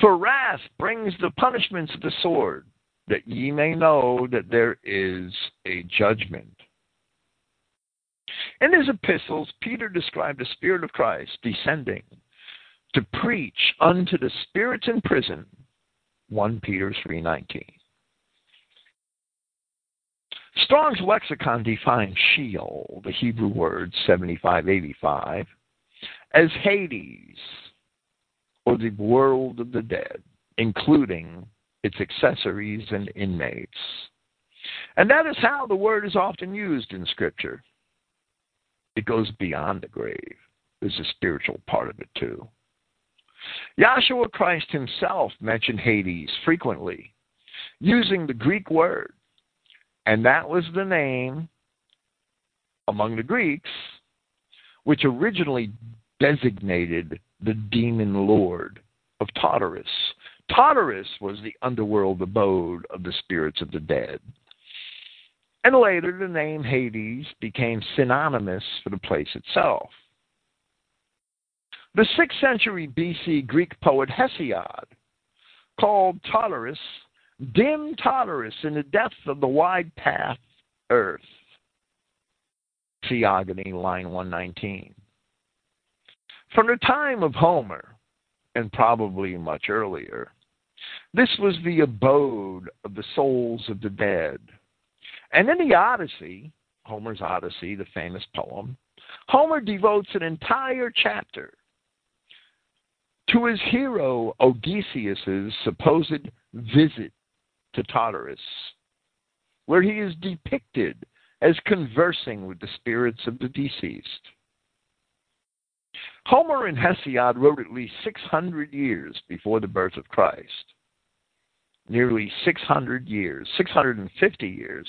For wrath brings the punishments of the sword, that ye may know that there is a judgment." In his epistles, Peter described the Spirit of Christ descending to preach unto the spirits in prison, First Peter three nineteen. Strong's lexicon defines Sheol, the Hebrew word seventy-five eighty-five, as Hades, or the world of the dead, including its accessories and inmates. And that is how the word is often used in Scripture. It goes beyond the grave. There's a spiritual part of it too. Yahshua Christ himself mentioned Hades frequently, using the Greek word And that was the name among the Greeks which originally designated the demon lord of Tartarus. Tartarus was the underworld abode of the spirits of the dead. And later, the name Hades became synonymous for the place itself. The sixth century B C Greek poet Hesiod called Tartarus dim Tartarus in the depth of the wide path earth. Theogony, line one nineteen. From the time of Homer, and probably much earlier, this was the abode of the souls of the dead. And in the Odyssey, Homer's Odyssey, the famous poem, Homer devotes an entire chapter to his hero Odysseus' supposed visit to Tartarus, where he is depicted as conversing with the spirits of the deceased. Homer and Hesiod wrote at least six hundred years before the birth of Christ. Nearly six hundred years, six hundred fifty years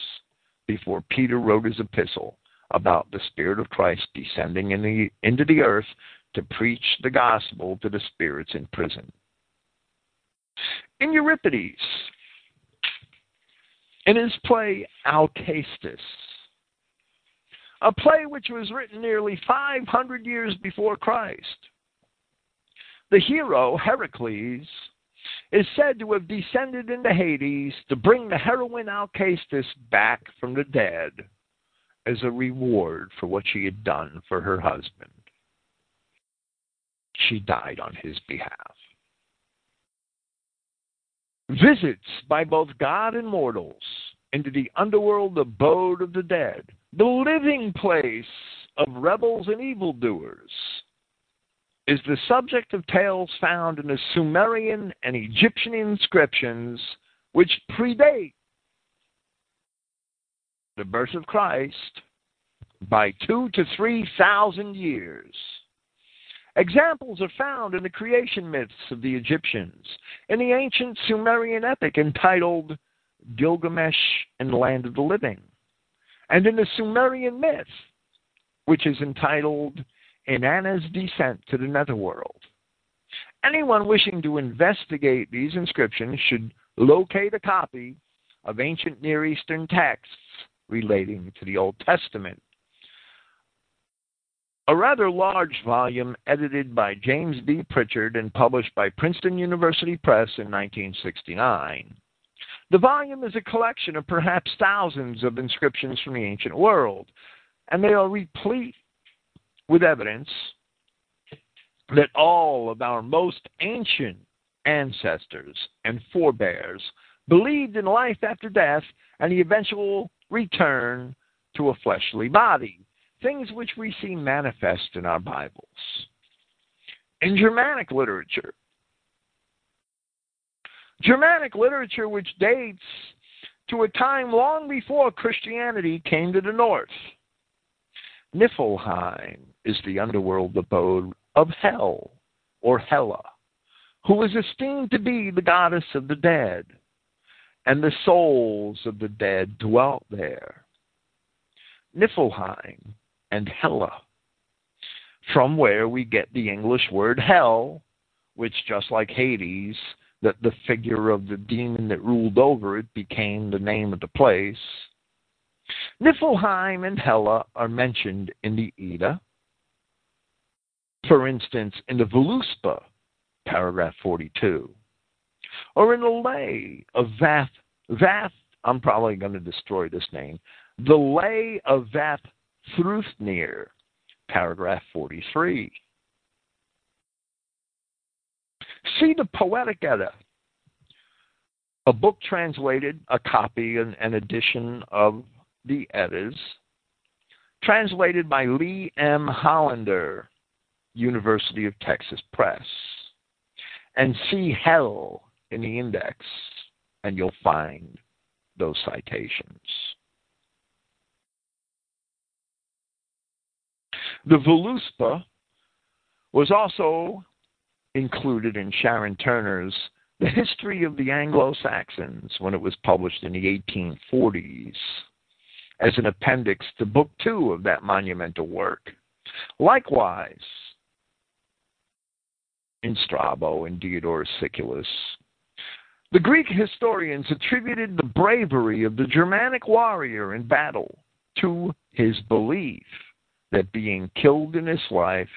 before Peter wrote his epistle about the Spirit of Christ descending in the, into the earth to preach the gospel to the spirits in prison. In Euripides, in his play Alcestis, a play which was written nearly five hundred years before Christ, the hero, Heracles, is said to have descended into Hades to bring the heroine Alcestis back from the dead as a reward for what she had done for her husband. She died on his behalf. Visits by both God and mortals into the underworld abode of the dead, the living place of rebels and evildoers, is the subject of tales found in the Sumerian and Egyptian inscriptions which predate the birth of Christ by two to three thousand years. Examples are found in the creation myths of the Egyptians, in the ancient Sumerian epic entitled Gilgamesh and the Land of the Living, and in the Sumerian myth, which is entitled Inanna's Descent to the Netherworld. Anyone wishing to investigate these inscriptions should locate a copy of ancient Near Eastern texts relating to the Old Testament. A rather large volume edited by James B. Pritchard and published by Princeton University Press in nineteen sixty-nine. The volume is a collection of perhaps thousands of inscriptions from the ancient world, and they are replete with evidence that all of our most ancient ancestors and forebears believed in life after death and the eventual return to a fleshly body, things which we see manifest in our Bibles. In Germanic literature, Germanic literature which dates to a time long before Christianity came to the north, Niflheim is the underworld abode of Hel, or Hela, who is esteemed to be the goddess of the dead, and the souls of the dead dwelt there. Niflheim and Hela, from where we get the English word hell, which, just like Hades, that the figure of the demon that ruled over it became the name of the place. Niflheim and Hela are mentioned in the Edda. For instance, in the Voluspa, paragraph forty-two. Or in the Lay of Vath, Vath, I'm probably going to destroy this name, the Lay of Vafthrûdnir, paragraph forty-three. See the Poetic Edda, a book translated, a copy, and an edition of the Eddas, translated by Lee M. Hollander, University of Texas Press. And see Hell in the index, and you'll find those citations. The Voluspa was also included in Sharon Turner's The History of the Anglo-Saxons, when it was published in the eighteen forties, as an appendix to Book Two of that monumental work. Likewise, in Strabo and Diodorus Siculus, the Greek historians attributed the bravery of the Germanic warrior in battle to his belief that being killed in this life,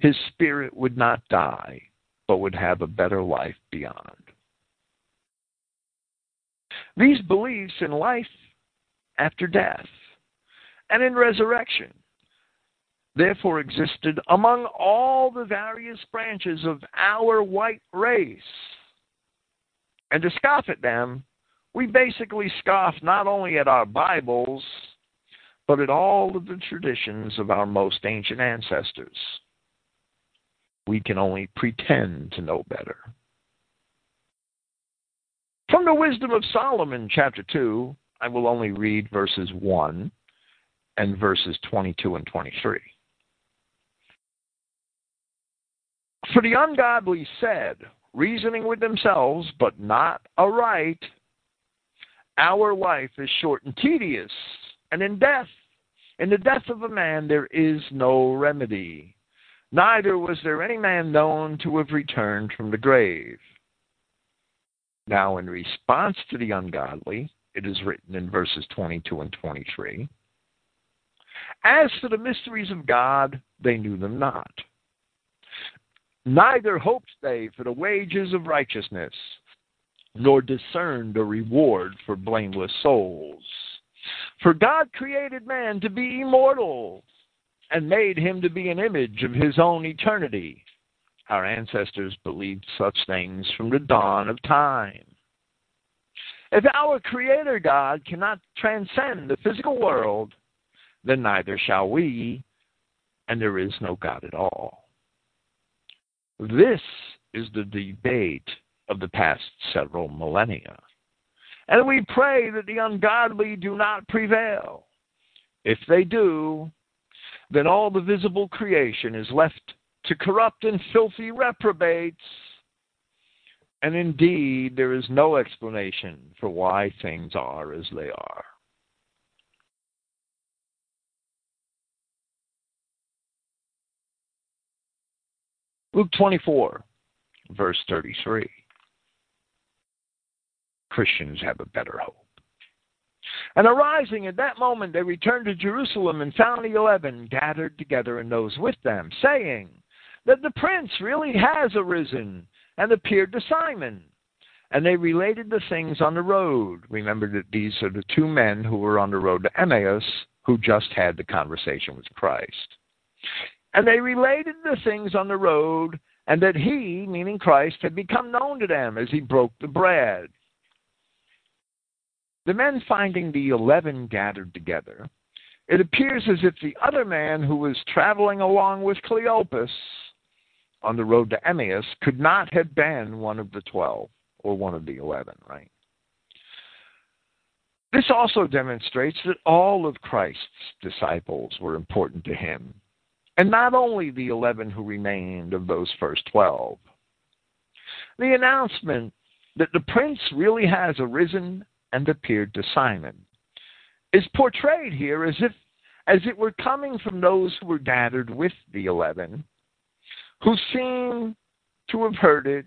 his spirit would not die, but would have a better life beyond. These beliefs in life after death and in resurrection therefore existed among all the various branches of our white race. And to scoff at them, we basically scoff not only at our Bibles, but at all of the traditions of our most ancient ancestors. We can only pretend to know better. From the Wisdom of Solomon, chapter two, I will only read verses one and verses twenty-two and twenty-three. For the ungodly said, reasoning with themselves, but not aright, our life is short and tedious, and in death, in the death of a man, there is no remedy. Neither was there any man known to have returned from the grave. Now, in response to the ungodly, it is written in verses twenty-two and twenty-three, as for the mysteries of God, they knew them not. Neither hoped they for the wages of righteousness, nor discerned a reward for blameless souls. For God created man to be immortal, and made him to be an image of his own eternity. Our ancestors believed such things from the dawn of time. If our Creator God cannot transcend the physical world, then neither shall we, and there is no God at all. This is the debate of the past several millennia, and we pray that the ungodly do not prevail. If they do, then all the visible creation is left to corrupt and filthy reprobates. And indeed, there is no explanation for why things are as they are. Luke twenty-four, verse thirty-three. Christians have a better hope. And arising at that moment, they returned to Jerusalem and found the eleven gathered together and those with them, saying that the prince really has arisen and appeared to Simon. And they related the things on the road. Remember that these are the two men who were on the road to Emmaus who just had the conversation with Christ. And they related the things on the road and that he, meaning Christ, had become known to them as he broke the bread. The men finding the eleven gathered together, it appears as if the other man who was traveling along with Cleopas on the road to Emmaus could not have been one of the twelve or one of the eleven, right? This also demonstrates that all of Christ's disciples were important to him, and not only the eleven who remained of those first twelve. The announcement that the prince really has arisen and appeared to Simon, is portrayed here as if as it were coming from those who were gathered with the eleven, who seem to have heard it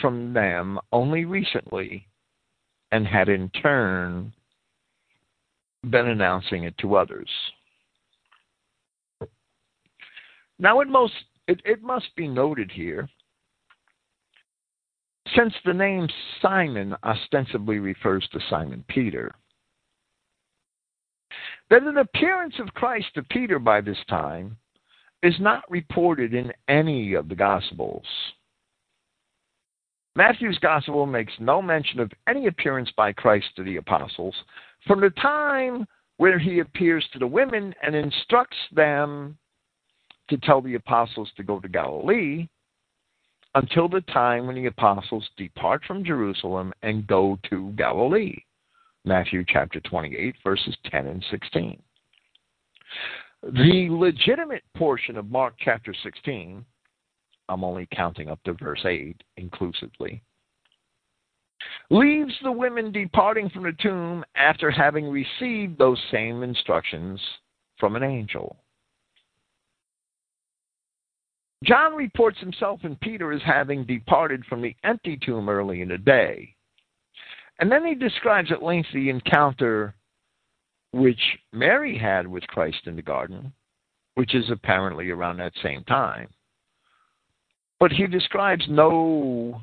from them only recently, and had in turn been announcing it to others. Now it most it, it must be noted here, since the name Simon ostensibly refers to Simon Peter, that an appearance of Christ to Peter by this time is not reported in any of the Gospels. Matthew's Gospel makes no mention of any appearance by Christ to the apostles from the time where he appears to the women and instructs them to tell the apostles to go to Galilee, until the time when the apostles depart from Jerusalem and go to Galilee. Matthew chapter twenty-eight, verses ten and sixteen. The legitimate portion of Mark chapter sixteen, I'm only counting up to verse eight inclusively, leaves the women departing from the tomb after having received those same instructions from an angel. John reports himself and Peter as having departed from the empty tomb early in the day. And then he describes at length the encounter which Mary had with Christ in the garden, which is apparently around that same time. But he describes no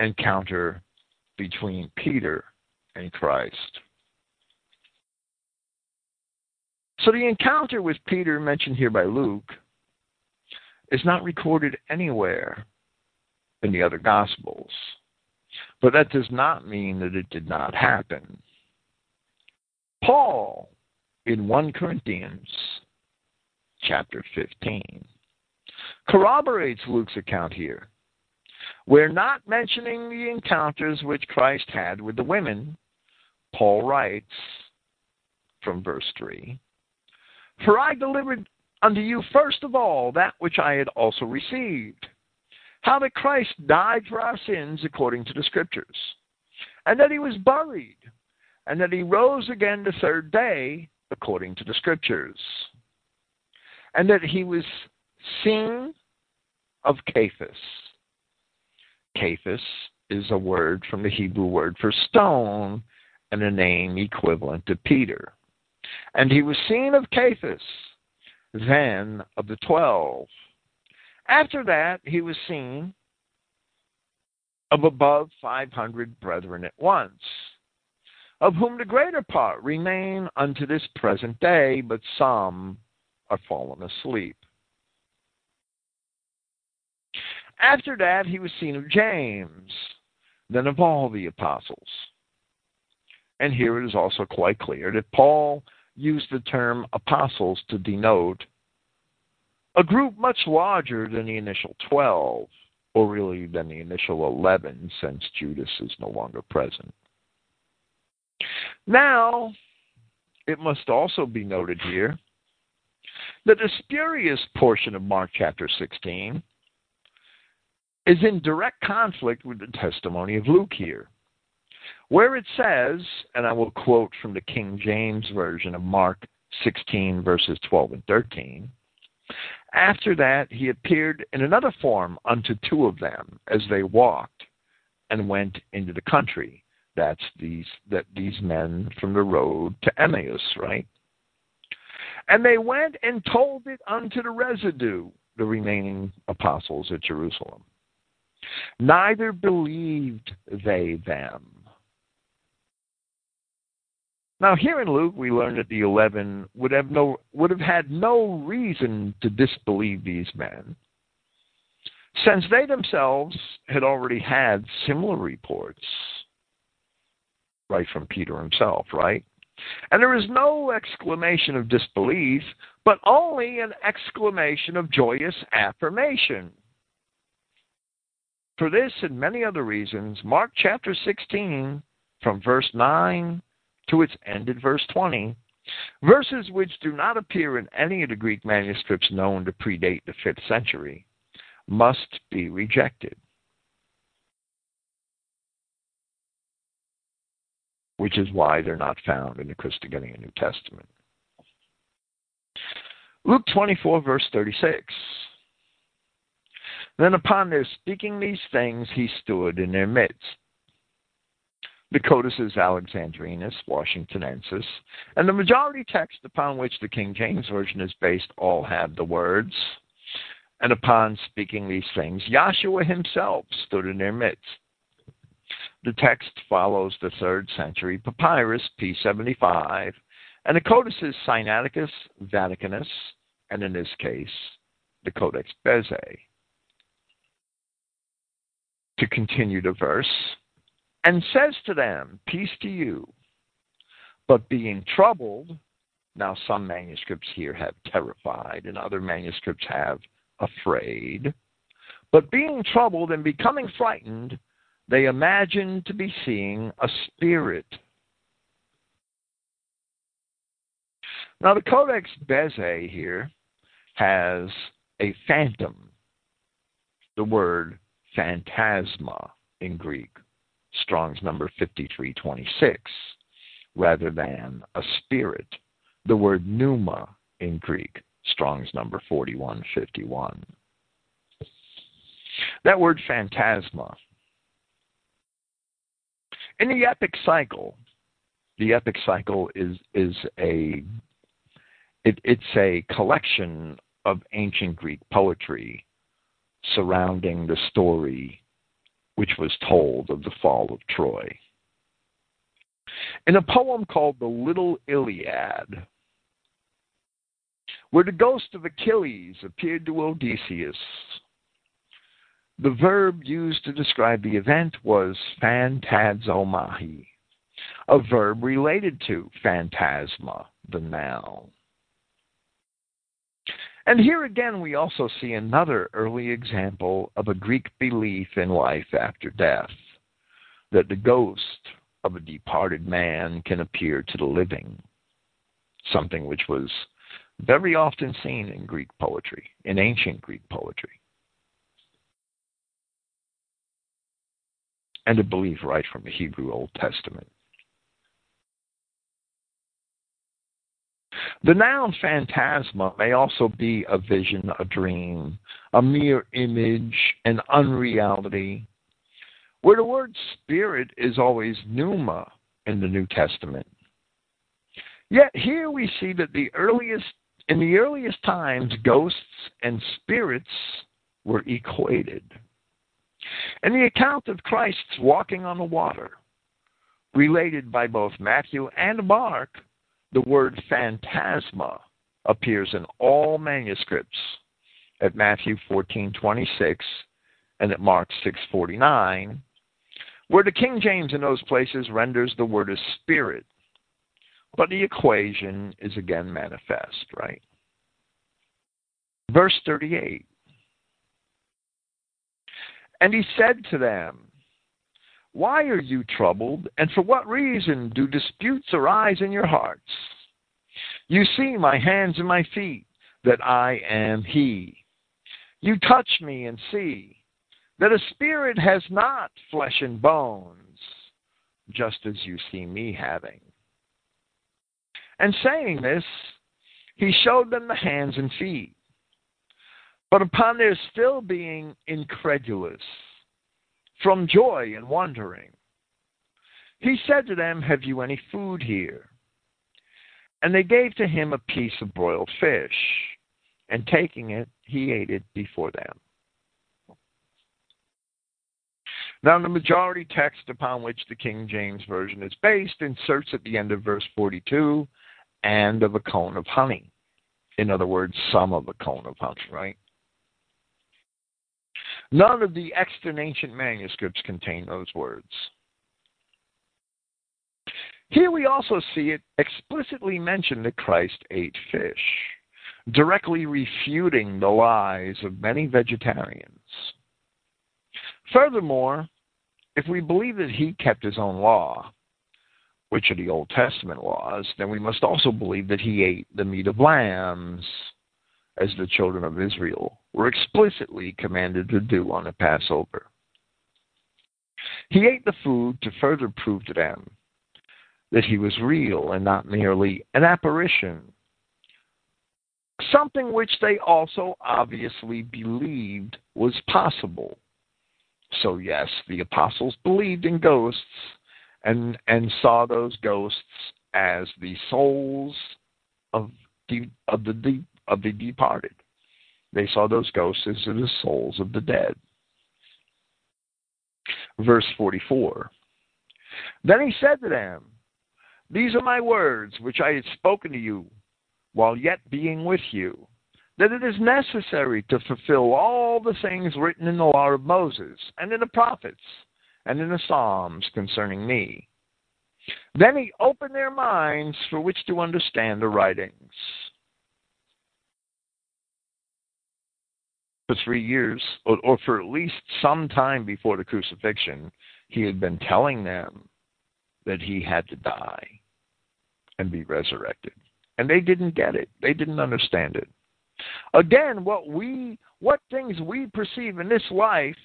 encounter between Peter and Christ. So the encounter with Peter mentioned here by Luke is not recorded anywhere in the other Gospels. But that does not mean that it did not happen. Paul, in First Corinthians chapter fifteen, corroborates Luke's account here. We're not mentioning the encounters which Christ had with the women. Paul writes from verse three, "For I delivered unto you first of all that which I had also received, how that Christ died for our sins according to the Scriptures, and that he was buried, and that he rose again the third day according to the Scriptures, and that he was seen of Cephas." Cephas is a word from the Hebrew word for stone and a name equivalent to Peter. "And he was seen of Cephas, then of the twelve. After that, he was seen of above five hundred brethren at once, of whom the greater part remain unto this present day, but some are fallen asleep. After that, he was seen of James, then of all the apostles." And here it is also quite clear that Paul used the term apostles to denote a group much larger than the initial twelve, or really than the initial eleven, since Judas is no longer present. Now, it must also be noted here that the spurious portion of Mark chapter sixteen is in direct conflict with the testimony of Luke here, where it says, and I will quote from the King James Version of Mark sixteen, verses twelve and thirteen, "After that he appeared in another form unto two of them as they walked and went into the country." That's these that these men from the road to Emmaus, right? "And they went and told it unto the residue," the remaining apostles at Jerusalem. "Neither believed they them." Now, here in Luke, we learn that the eleven would have no would have had no reason to disbelieve these men, since they themselves had already had similar reports, right from Peter himself, right? And there is no exclamation of disbelief, but only an exclamation of joyous affirmation. For this and many other reasons, Mark chapter sixteen, from verse nine to its end at verse twenty, verses which do not appear in any of the Greek manuscripts known to predate the fifth century, must be rejected. Which is why they're not found in the Christogenian New Testament. Luke twenty-four, verse thirty-six. "Then upon their speaking these things, he stood in their midst." The Codices Alexandrinus, Washingtonensis, and the majority text upon which the King James Version is based all have the words, "And upon speaking these things, Joshua himself stood in their midst." The text follows the third century papyrus P seventy-five, and the Codices Sinaiticus, Vaticanus, and in this case, the Codex Bezae. To continue the verse, "And says to them, peace to you, but being troubled," now some manuscripts here have terrified, and other manuscripts have afraid, "but being troubled and becoming frightened, they imagined to be seeing a spirit." Now the Codex Bezae here has a phantom, the word phantasma in Greek, Strong's number fifty-three twenty-six, rather than a spirit. The word pneuma in Greek, Strong's number forty-one fifty-one. That word phantasma. In the epic cycle, the epic cycle is is a it, it's a collection of ancient Greek poetry surrounding the story which was told of the fall of Troy. In a poem called the Little Iliad, where the ghost of Achilles appeared to Odysseus, the verb used to describe the event was phantasmai, a verb related to phantasma, the noun. And here again we also see another early example of a Greek belief in life after death, that the ghost of a departed man can appear to the living, something which was very often seen in Greek poetry, in ancient Greek poetry. And a belief right from the Hebrew Old Testament. The noun phantasma may also be a vision, a dream, a mere image, an unreality, where the word spirit is always pneuma in the New Testament. Yet here we see that the earliest, in the earliest times, ghosts and spirits were equated. In the account of Christ's walking on the water, related by both Matthew and Mark, the word phantasma appears in all manuscripts at Matthew fourteen twenty-six and at Mark six forty-nine, where the King James in those places renders the word as spirit. But the equation is again manifest, right? Verse thirty-eight. And he said to them, "Why are you troubled, and for what reason do disputes arise in your hearts? You see my hands and my feet, that I am he. You touch me and see that a spirit has not flesh and bones, just as you see me having." And saying this, he showed them the hands and feet. But upon their still being incredulous, from joy and wondering, he said to them, "Have you any food here?" And they gave to him a piece of broiled fish, and taking it, he ate it before them. Now, the majority text upon which the King James Version is based inserts at the end of verse forty-two, "and of a cone of honey." In other words, some of a cone of honey, right? None of the extant ancient manuscripts contain those words. Here we also see it explicitly mentioned that Christ ate fish, directly refuting the lies of many vegetarians. Furthermore, if we believe that he kept his own law, which are the Old Testament laws, then we must also believe that he ate the meat of lambs, as the children of Israel were explicitly commanded to do on the Passover. He ate the food to further prove to them that he was real and not merely an apparition, something which they also obviously believed was possible. So yes, the apostles believed in ghosts and, and saw those ghosts as the souls of the, of the deep, of the departed. They saw those ghosts as the souls of the dead. Verse forty-four. Then he said to them, "These are my words which I had spoken to you while yet being with you, that it is necessary to fulfill all the things written in the law of Moses and in the prophets and in the Psalms concerning me." Then he opened their minds for which to understand the writings. For three years, or, or for at least some time before the crucifixion, he had been telling them that he had to die and be resurrected. And they didn't get it. They didn't understand it. Again, what we, what things we perceive in this life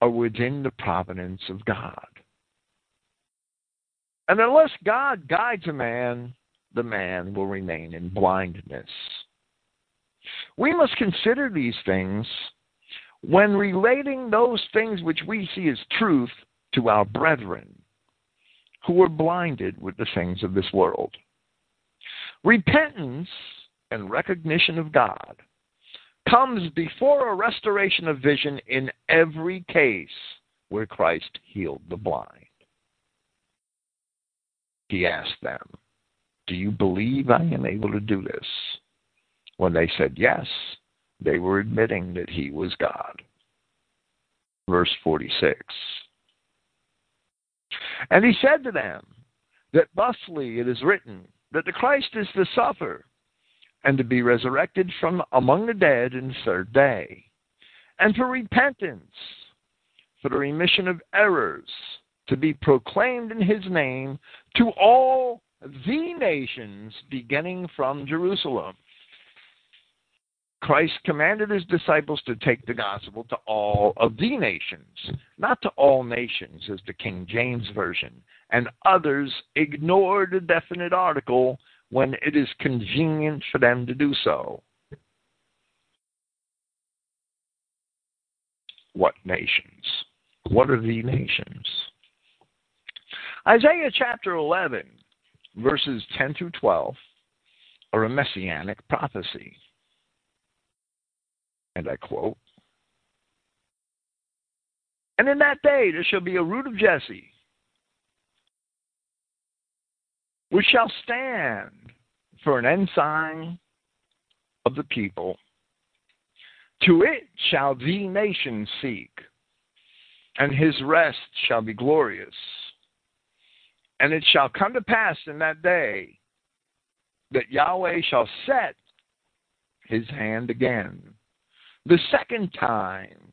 are within the providence of God. And unless God guides a man, the man will remain in blindness. We must consider these things when relating those things which we see as truth to our brethren, who are blinded with the things of this world. Repentance and recognition of God comes before a restoration of vision in every case where Christ healed the blind. He asked them, "Do you believe I am able to do this?" When they said yes, they were admitting that he was God. Verse forty-six. And he said to them, that thusly it is written, that the Christ is to suffer, and to be resurrected from among the dead in the third day, and for repentance, for the remission of errors, to be proclaimed in his name to all the nations, beginning from Jerusalem. Christ commanded his disciples to take the gospel to all of the nations, not to all nations, as the King James Version, and others ignored the definite article when it is convenient for them to do so. What nations? What are the nations? Isaiah chapter eleven, verses ten through twelve, are a messianic prophecy. And I quote, "And in that day there shall be a root of Jesse, which shall stand for an ensign of the people. To it shall the nations seek, and his rest shall be glorious. And it shall come to pass in that day that Yahweh shall set his hand again, the second time,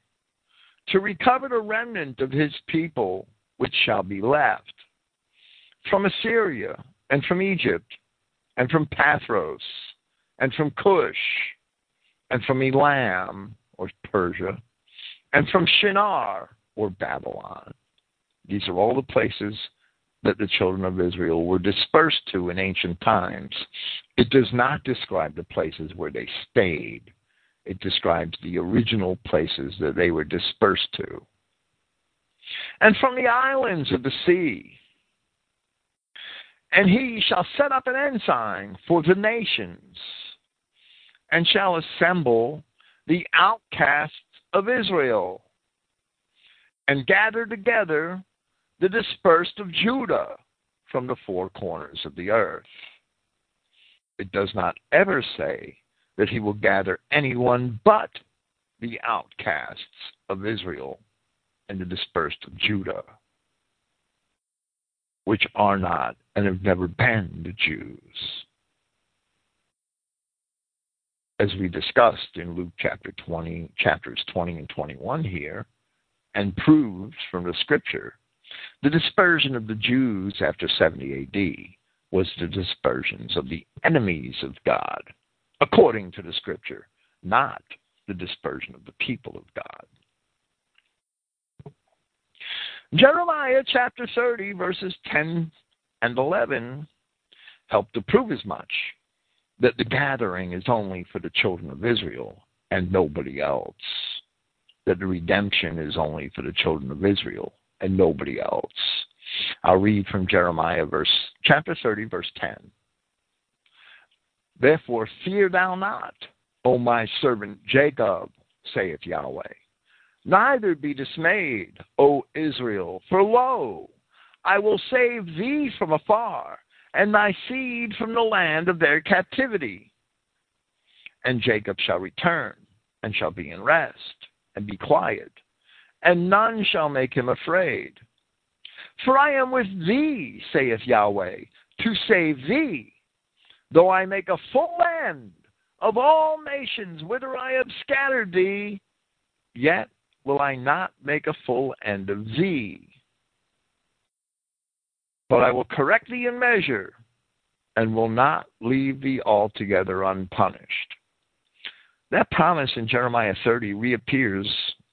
to recover the remnant of his people, which shall be left, from Assyria, and from Egypt, and from Pathros, and from Cush, and from Elam," or Persia, "and from Shinar," or Babylon. These are all the places that the children of Israel were dispersed to in ancient times. It does not describe the places where they stayed. It describes the original places that they were dispersed to. "And from the islands of the sea. And he shall set up an ensign for the nations, and shall assemble the outcasts of Israel, and gather together the dispersed of Judah from the four corners of the earth." It does not ever say that he will gather anyone but the outcasts of Israel and the dispersed of Judah, which are not and have never been the Jews. As we discussed in Luke chapter twenty, chapters twenty and twenty-one here, and proved from the scripture, the dispersion of the Jews after seventy A D was the dispersions of the enemies of God, according to the scripture, not the dispersion of the people of God. Jeremiah chapter thirty, verses ten and eleven, help to prove as much, that the gathering is only for the children of Israel and nobody else, that the redemption is only for the children of Israel and nobody else. I'll read from Jeremiah verse chapter thirty, verse ten. "Therefore fear thou not, O my servant Jacob, saith Yahweh. Neither be dismayed, O Israel, for lo, I will save thee from afar, and thy seed from the land of their captivity. And Jacob shall return, and shall be in rest, and be quiet, and none shall make him afraid. For I am with thee, saith Yahweh, to save thee, though I make a full end of all nations whither I have scattered thee, yet will I not make a full end of thee. But I will correct thee in measure, and will not leave thee altogether unpunished." That promise in Jeremiah thirty reappears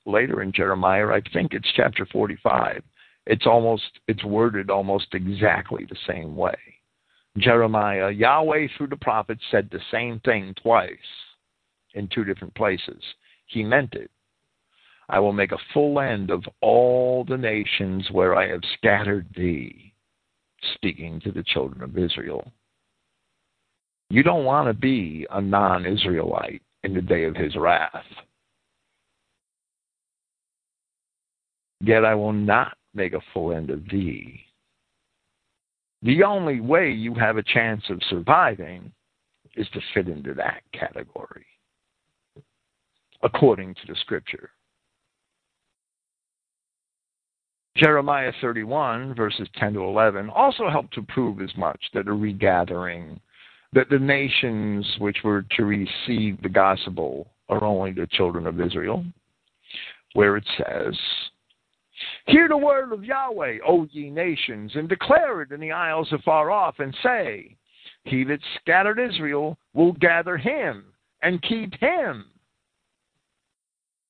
later in Jeremiah. I think it's chapter forty-five. It's almost, it's worded almost exactly the same way. Jeremiah, Yahweh through the prophet said the same thing twice in two different places. He meant it. I will make a full end of all the nations where I have scattered thee, speaking to the children of Israel. You don't want to be a non-Israelite in the day of his wrath. Yet I will not make a full end of thee. The only way you have a chance of surviving is to fit into that category, according to the scripture. Jeremiah thirty-one, verses ten to eleven, also helped to prove as much that a regathering, that the nations which were to receive the gospel are only the children of Israel, where it says, hear the word of Yahweh, O ye nations, and declare it in the isles afar off, and say, he that scattered Israel will gather him and keep him,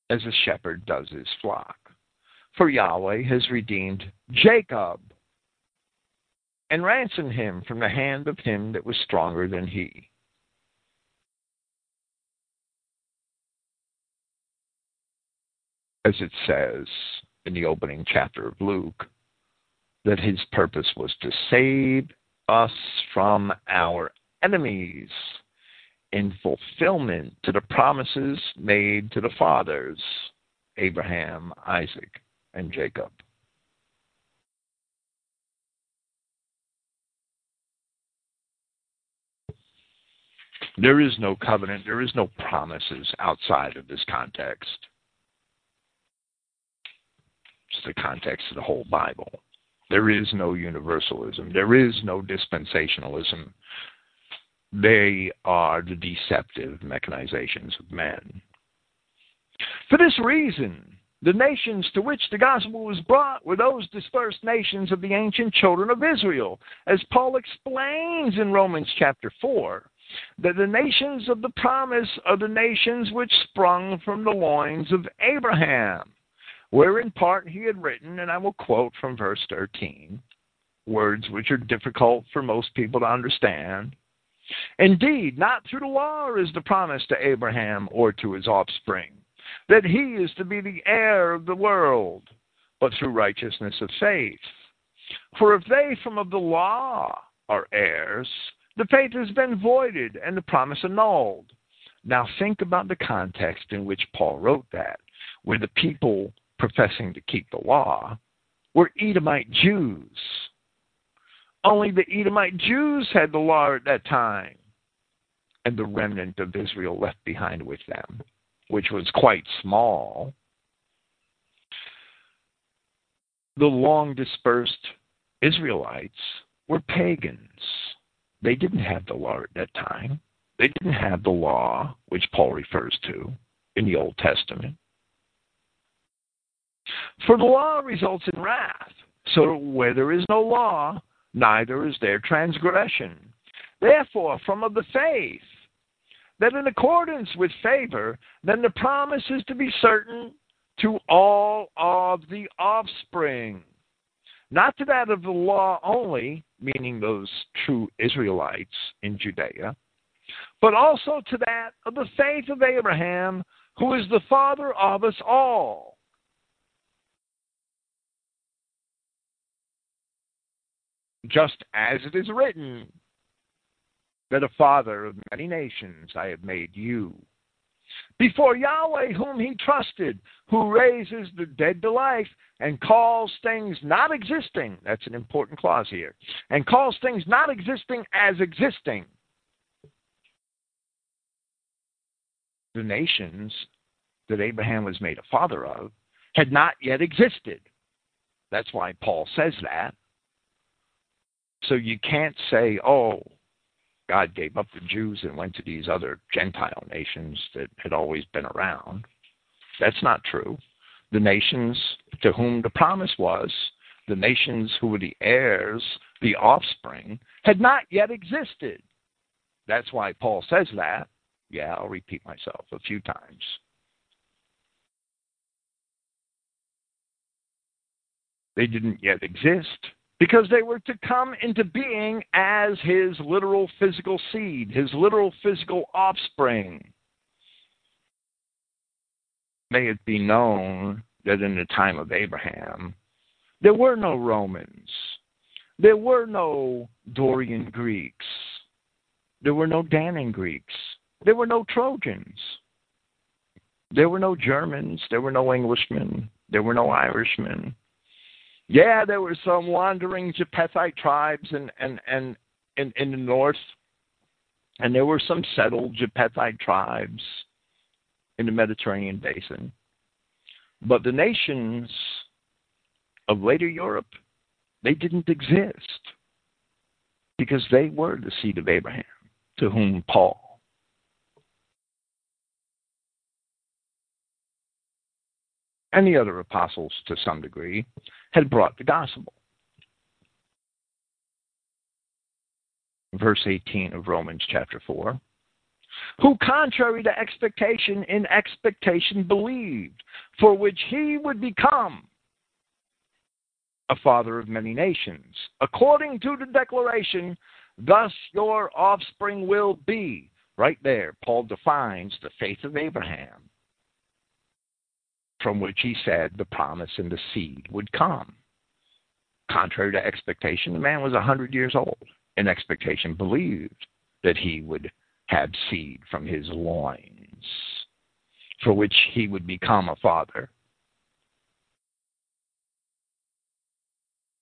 as a shepherd does his flock. For Yahweh has redeemed Jacob and ransomed him from the hand of him that was stronger than he. As it says in the opening chapter of Luke, that his purpose was to save us from our enemies in fulfillment to the promises made to the fathers, Abraham, Isaac, and Jacob. There is no covenant, there is no promises outside of this context. It's the context of the whole Bible. There is no universalism. There is no dispensationalism. They are the deceptive mechanizations of men. For this reason, the nations to which the gospel was brought were those dispersed nations of the ancient children of Israel, as Paul explains in Romans chapter four, that the nations of the promise are the nations which sprung from the loins of Abraham, where in part he had written, and I will quote from verse thirteen, words which are difficult for most people to understand. Indeed, not through the law is the promise to Abraham or to his offspring, that he is to be the heir of the world, but through righteousness of faith. For if they from of the law are heirs, the faith has been voided and the promise annulled. Now think about the context in which Paul wrote that, where the people professing to keep the law were Edomite Jews. Only the Edomite Jews had the law at that time, and the remnant of Israel left behind with them, which was quite small. The long-dispersed Israelites were pagans. They didn't have the law at that time. They didn't have the law, which Paul refers to in the Old Testament. For the law results in wrath. So where there is no law, neither is there transgression. Therefore, from of the faith, that in accordance with favor, then the promise is to be certain to all of the offspring, not to that of the law only, meaning those true Israelites in Judea, but also to that of the faith of Abraham, who is the father of us all. Just as it is written, that a father of many nations I have made you, before Yahweh whom he trusted, who raises the dead to life and calls things not existing. That's an important clause here. And calls things not existing as existing. The nations that Abraham was made a father of had not yet existed. That's why Paul says that. So you can't say, oh, God gave up the Jews and went to these other Gentile nations that had always been around. That's not true. The nations to whom the promise was, the nations who were the heirs, the offspring, had not yet existed. That's why Paul says that. Yeah, I'll repeat myself a few times. They didn't yet exist, because they were to come into being as his literal physical seed, his literal physical offspring. May it be known that in the time of Abraham, there were no Romans. There were no Dorian Greeks. There were no Danan Greeks. There were no Trojans. There were no Germans. There were no Englishmen. There were no Irishmen. Yeah, there were some wandering Japhethite tribes in, in, in, in, in the north, and there were some settled Japhethite tribes in the Mediterranean basin. But the nations of later Europe, they didn't exist, because they were the seed of Abraham, to whom Paul and the other apostles, to some degree, had brought the gospel. Verse eighteen of Romans chapter four. Who, contrary to expectation, in expectation believed, for which he would become a father of many nations, according to the declaration, thus your offspring will be. Right there, Paul defines the faith of Abraham, from which he said the promise and the seed would come. Contrary to expectation, the man was one hundred years old, and expectation believed that he would have seed from his loins, for which he would become a father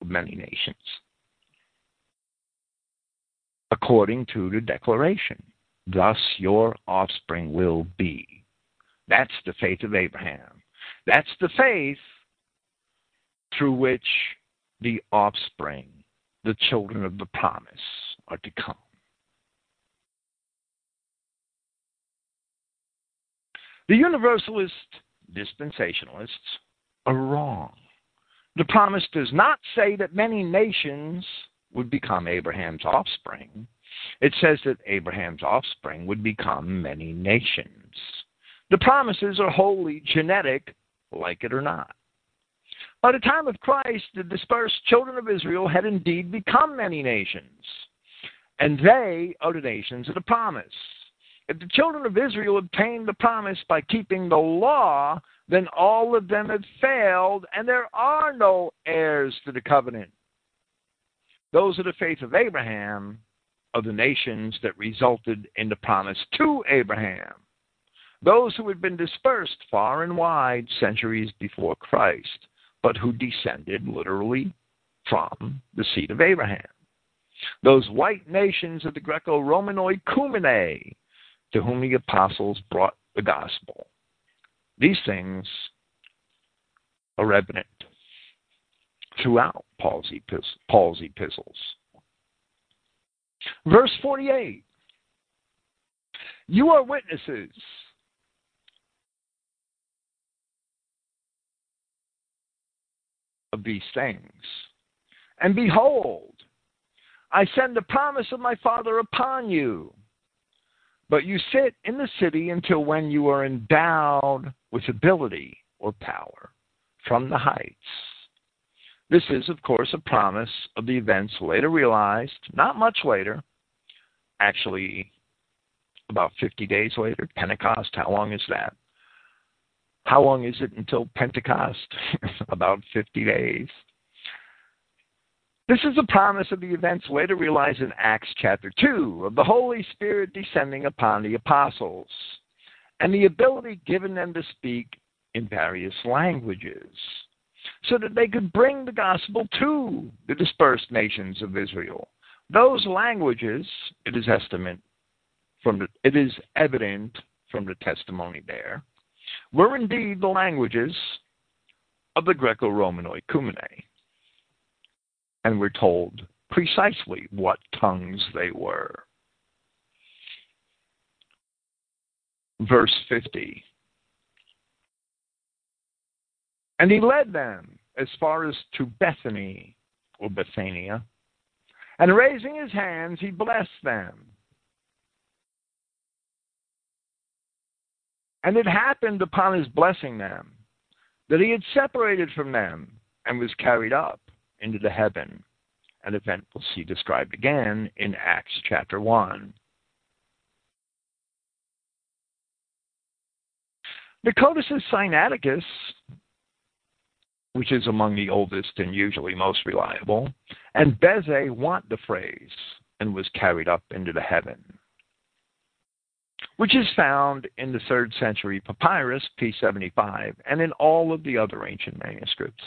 of many nations, according to the declaration, thus your offspring will be. That's the faith of Abraham. That's the faith through which the offspring, the children of the promise, are to come. The universalist dispensationalists are wrong. The promise does not say that many nations would become Abraham's offspring. It says that Abraham's offspring would become many nations. The promises are wholly genetic, like it or not. By the time of Christ, the dispersed children of Israel had indeed become many nations, and they are the nations of the promise. If the children of Israel obtained the promise by keeping the law, then all of them have failed, and there are no heirs to the covenant. Those are the faith of Abraham, of the nations that resulted in the promise to Abraham, those who had been dispersed far and wide centuries before Christ, but who descended literally from the seed of Abraham. Those white nations of the Greco-Romanoid koumene, to whom the apostles brought the gospel. These things are evident throughout Paul's epistles. Verse forty-eight, you are witnesses of these things. And behold, I send the promise of my Father upon you, but you sit in the city until when you are endowed with ability or power from the heights. This is, of course, a promise of the events later realized, not much later, actually about fifty days later, Pentecost. How long is that? How long is it until Pentecost? About fifty days. This is a promise of the events later realized in Acts chapter two, of the Holy Spirit descending upon the apostles, and the ability given them to speak in various languages, so that they could bring the gospel to the dispersed nations of Israel. Those languages, it is estimate from the, it is evident from the testimony there, were indeed the languages of the Greco-Romanoid koumene, and we're told precisely what tongues they were. Verse fifty, and he led them as far as to Bethany, or Bethania, and raising his hands, he blessed them. And it happened upon his blessing them that he had separated from them and was carried up into the heaven, an event we'll see described again in Acts chapter one. The Codex Sinaiticus, which is among the oldest and usually most reliable, and Bezae want the phrase, and was carried up into the heaven, which is found in the third century papyrus P seventy-five and in all of the other ancient manuscripts.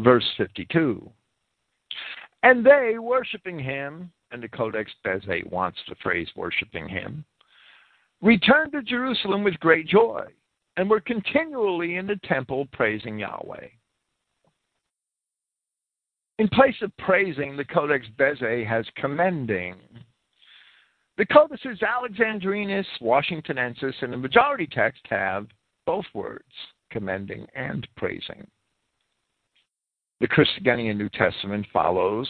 Verse fifty-two, and they, worshiping him, and the Codex Bezae wants the phrase worshiping him, returned to Jerusalem with great joy, and were continually in the temple praising Yahweh. In place of praising, the Codex Bezae has commending. The Codices Alexandrinus, Washingtonensis, and the majority text have both words, commending and praising. The Christogenian New Testament follows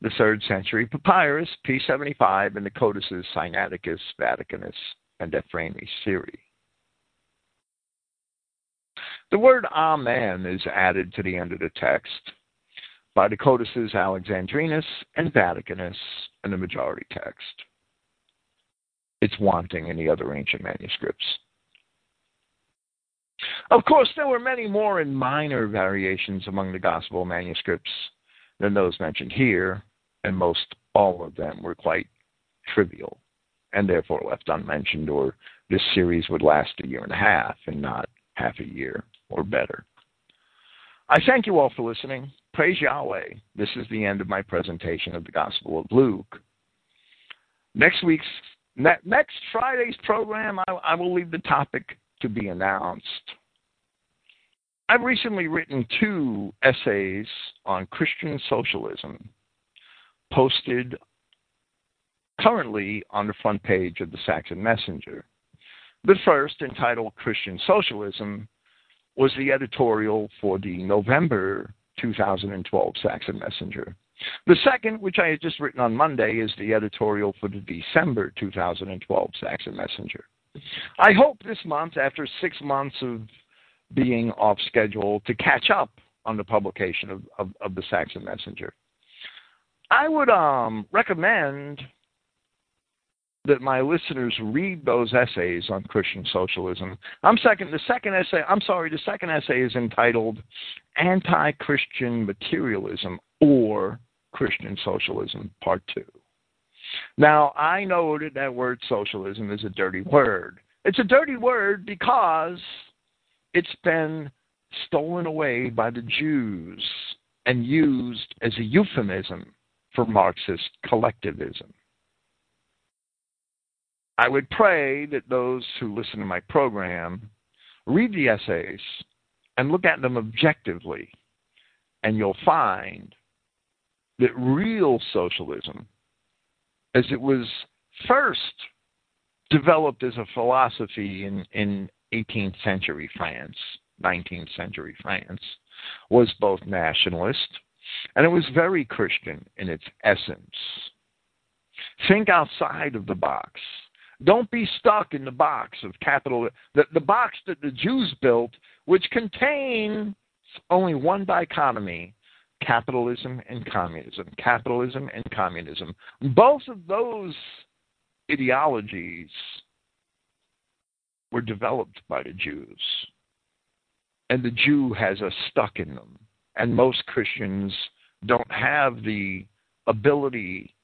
the third century papyrus, P seventy-five, and the Codices Sinaiticus, Vaticanus, and Ephraim's Syri. The word Amen is added to the end of the text by the Codices Alexandrinus and Vaticanus and the majority text. It's wanting in the other ancient manuscripts. Of course, there were many more and minor variations among the Gospel manuscripts than those mentioned here, and most all of them were quite trivial and therefore left unmentioned, or this series would last a year and a half and not half a year or better. I thank you all for listening. Praise Yahweh. This is the end of my presentation of the Gospel of Luke. Next week's Next Friday's program, I, I will leave the topic to be announced. I've recently written two essays on Christian socialism, posted currently on the front page of the Saxon Messenger. The first, entitled Christian Socialism, was the editorial for the November two thousand twelve Saxon Messenger. The second, which I had just written on Monday, is the editorial for the December two thousand twelve Saxon Messenger. I hope this month, after six months of being off schedule, to catch up on the publication of, of, of the Saxon Messenger. I would um, recommend that my listeners read those essays on Christian socialism. I'm second. The second essay, I'm sorry, the second essay is entitled "Anti-Christian Materialism" or Christian Socialism, Part Two. Now, I know that that word socialism is a dirty word. It's a dirty word because it's been stolen away by the Jews and used as a euphemism for Marxist collectivism. I would pray that those who listen to my program read the essays and look at them objectively, and you'll find that real socialism, as it was first developed as a philosophy in, in eighteenth century France, nineteenth century France, was both nationalist and it was very Christian in its essence. Think outside of the box. Don't be stuck in the box of capital, the, the box that the Jews built, which contains only one dichotomy, capitalism and communism, capitalism and communism. Both of those ideologies were developed by the Jews, and the Jew has us stuck in them. And most Christians don't have the ability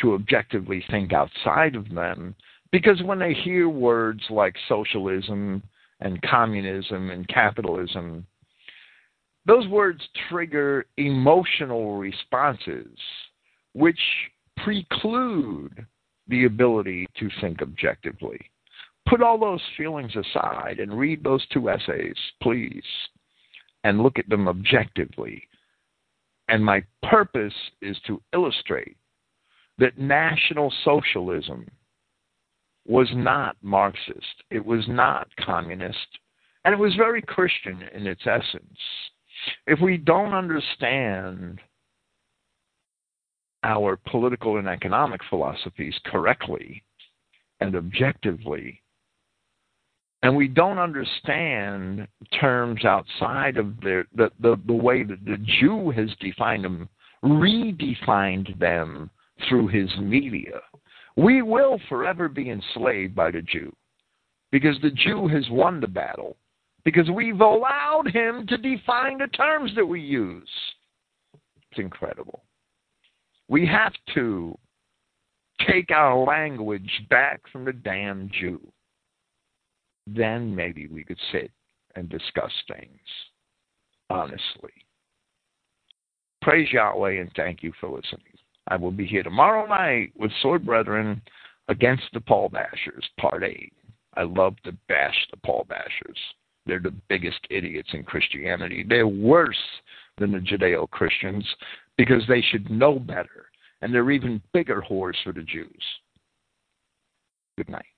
to objectively think outside of them, because when they hear words like socialism and communism and capitalism, those words trigger emotional responses which preclude the ability to think objectively. Put all those feelings aside and read those two essays, please, and look at them objectively. And my purpose is to illustrate that National Socialism was not Marxist, it was not communist, and it was very Christian in its essence. If we don't understand our political and economic philosophies correctly and objectively, And we don't understand terms outside of their, the, the, the way that the Jew has defined them, redefined them through his media. We will forever be enslaved by the Jew because the Jew has won the battle, because we've allowed him to define the terms that we use. It's incredible. We have to take our language back from the damn Jew. Then maybe we could sit and discuss things honestly. Praise Yahweh and thank you for listening. I will be here tomorrow night with Sword Brethren against the Paul Bashers, part eight. I love to bash the Paul Bashers. They're the biggest idiots in Christianity. They're worse than the Judeo-Christians because they should know better. And they're even bigger whores for the Jews. Good night.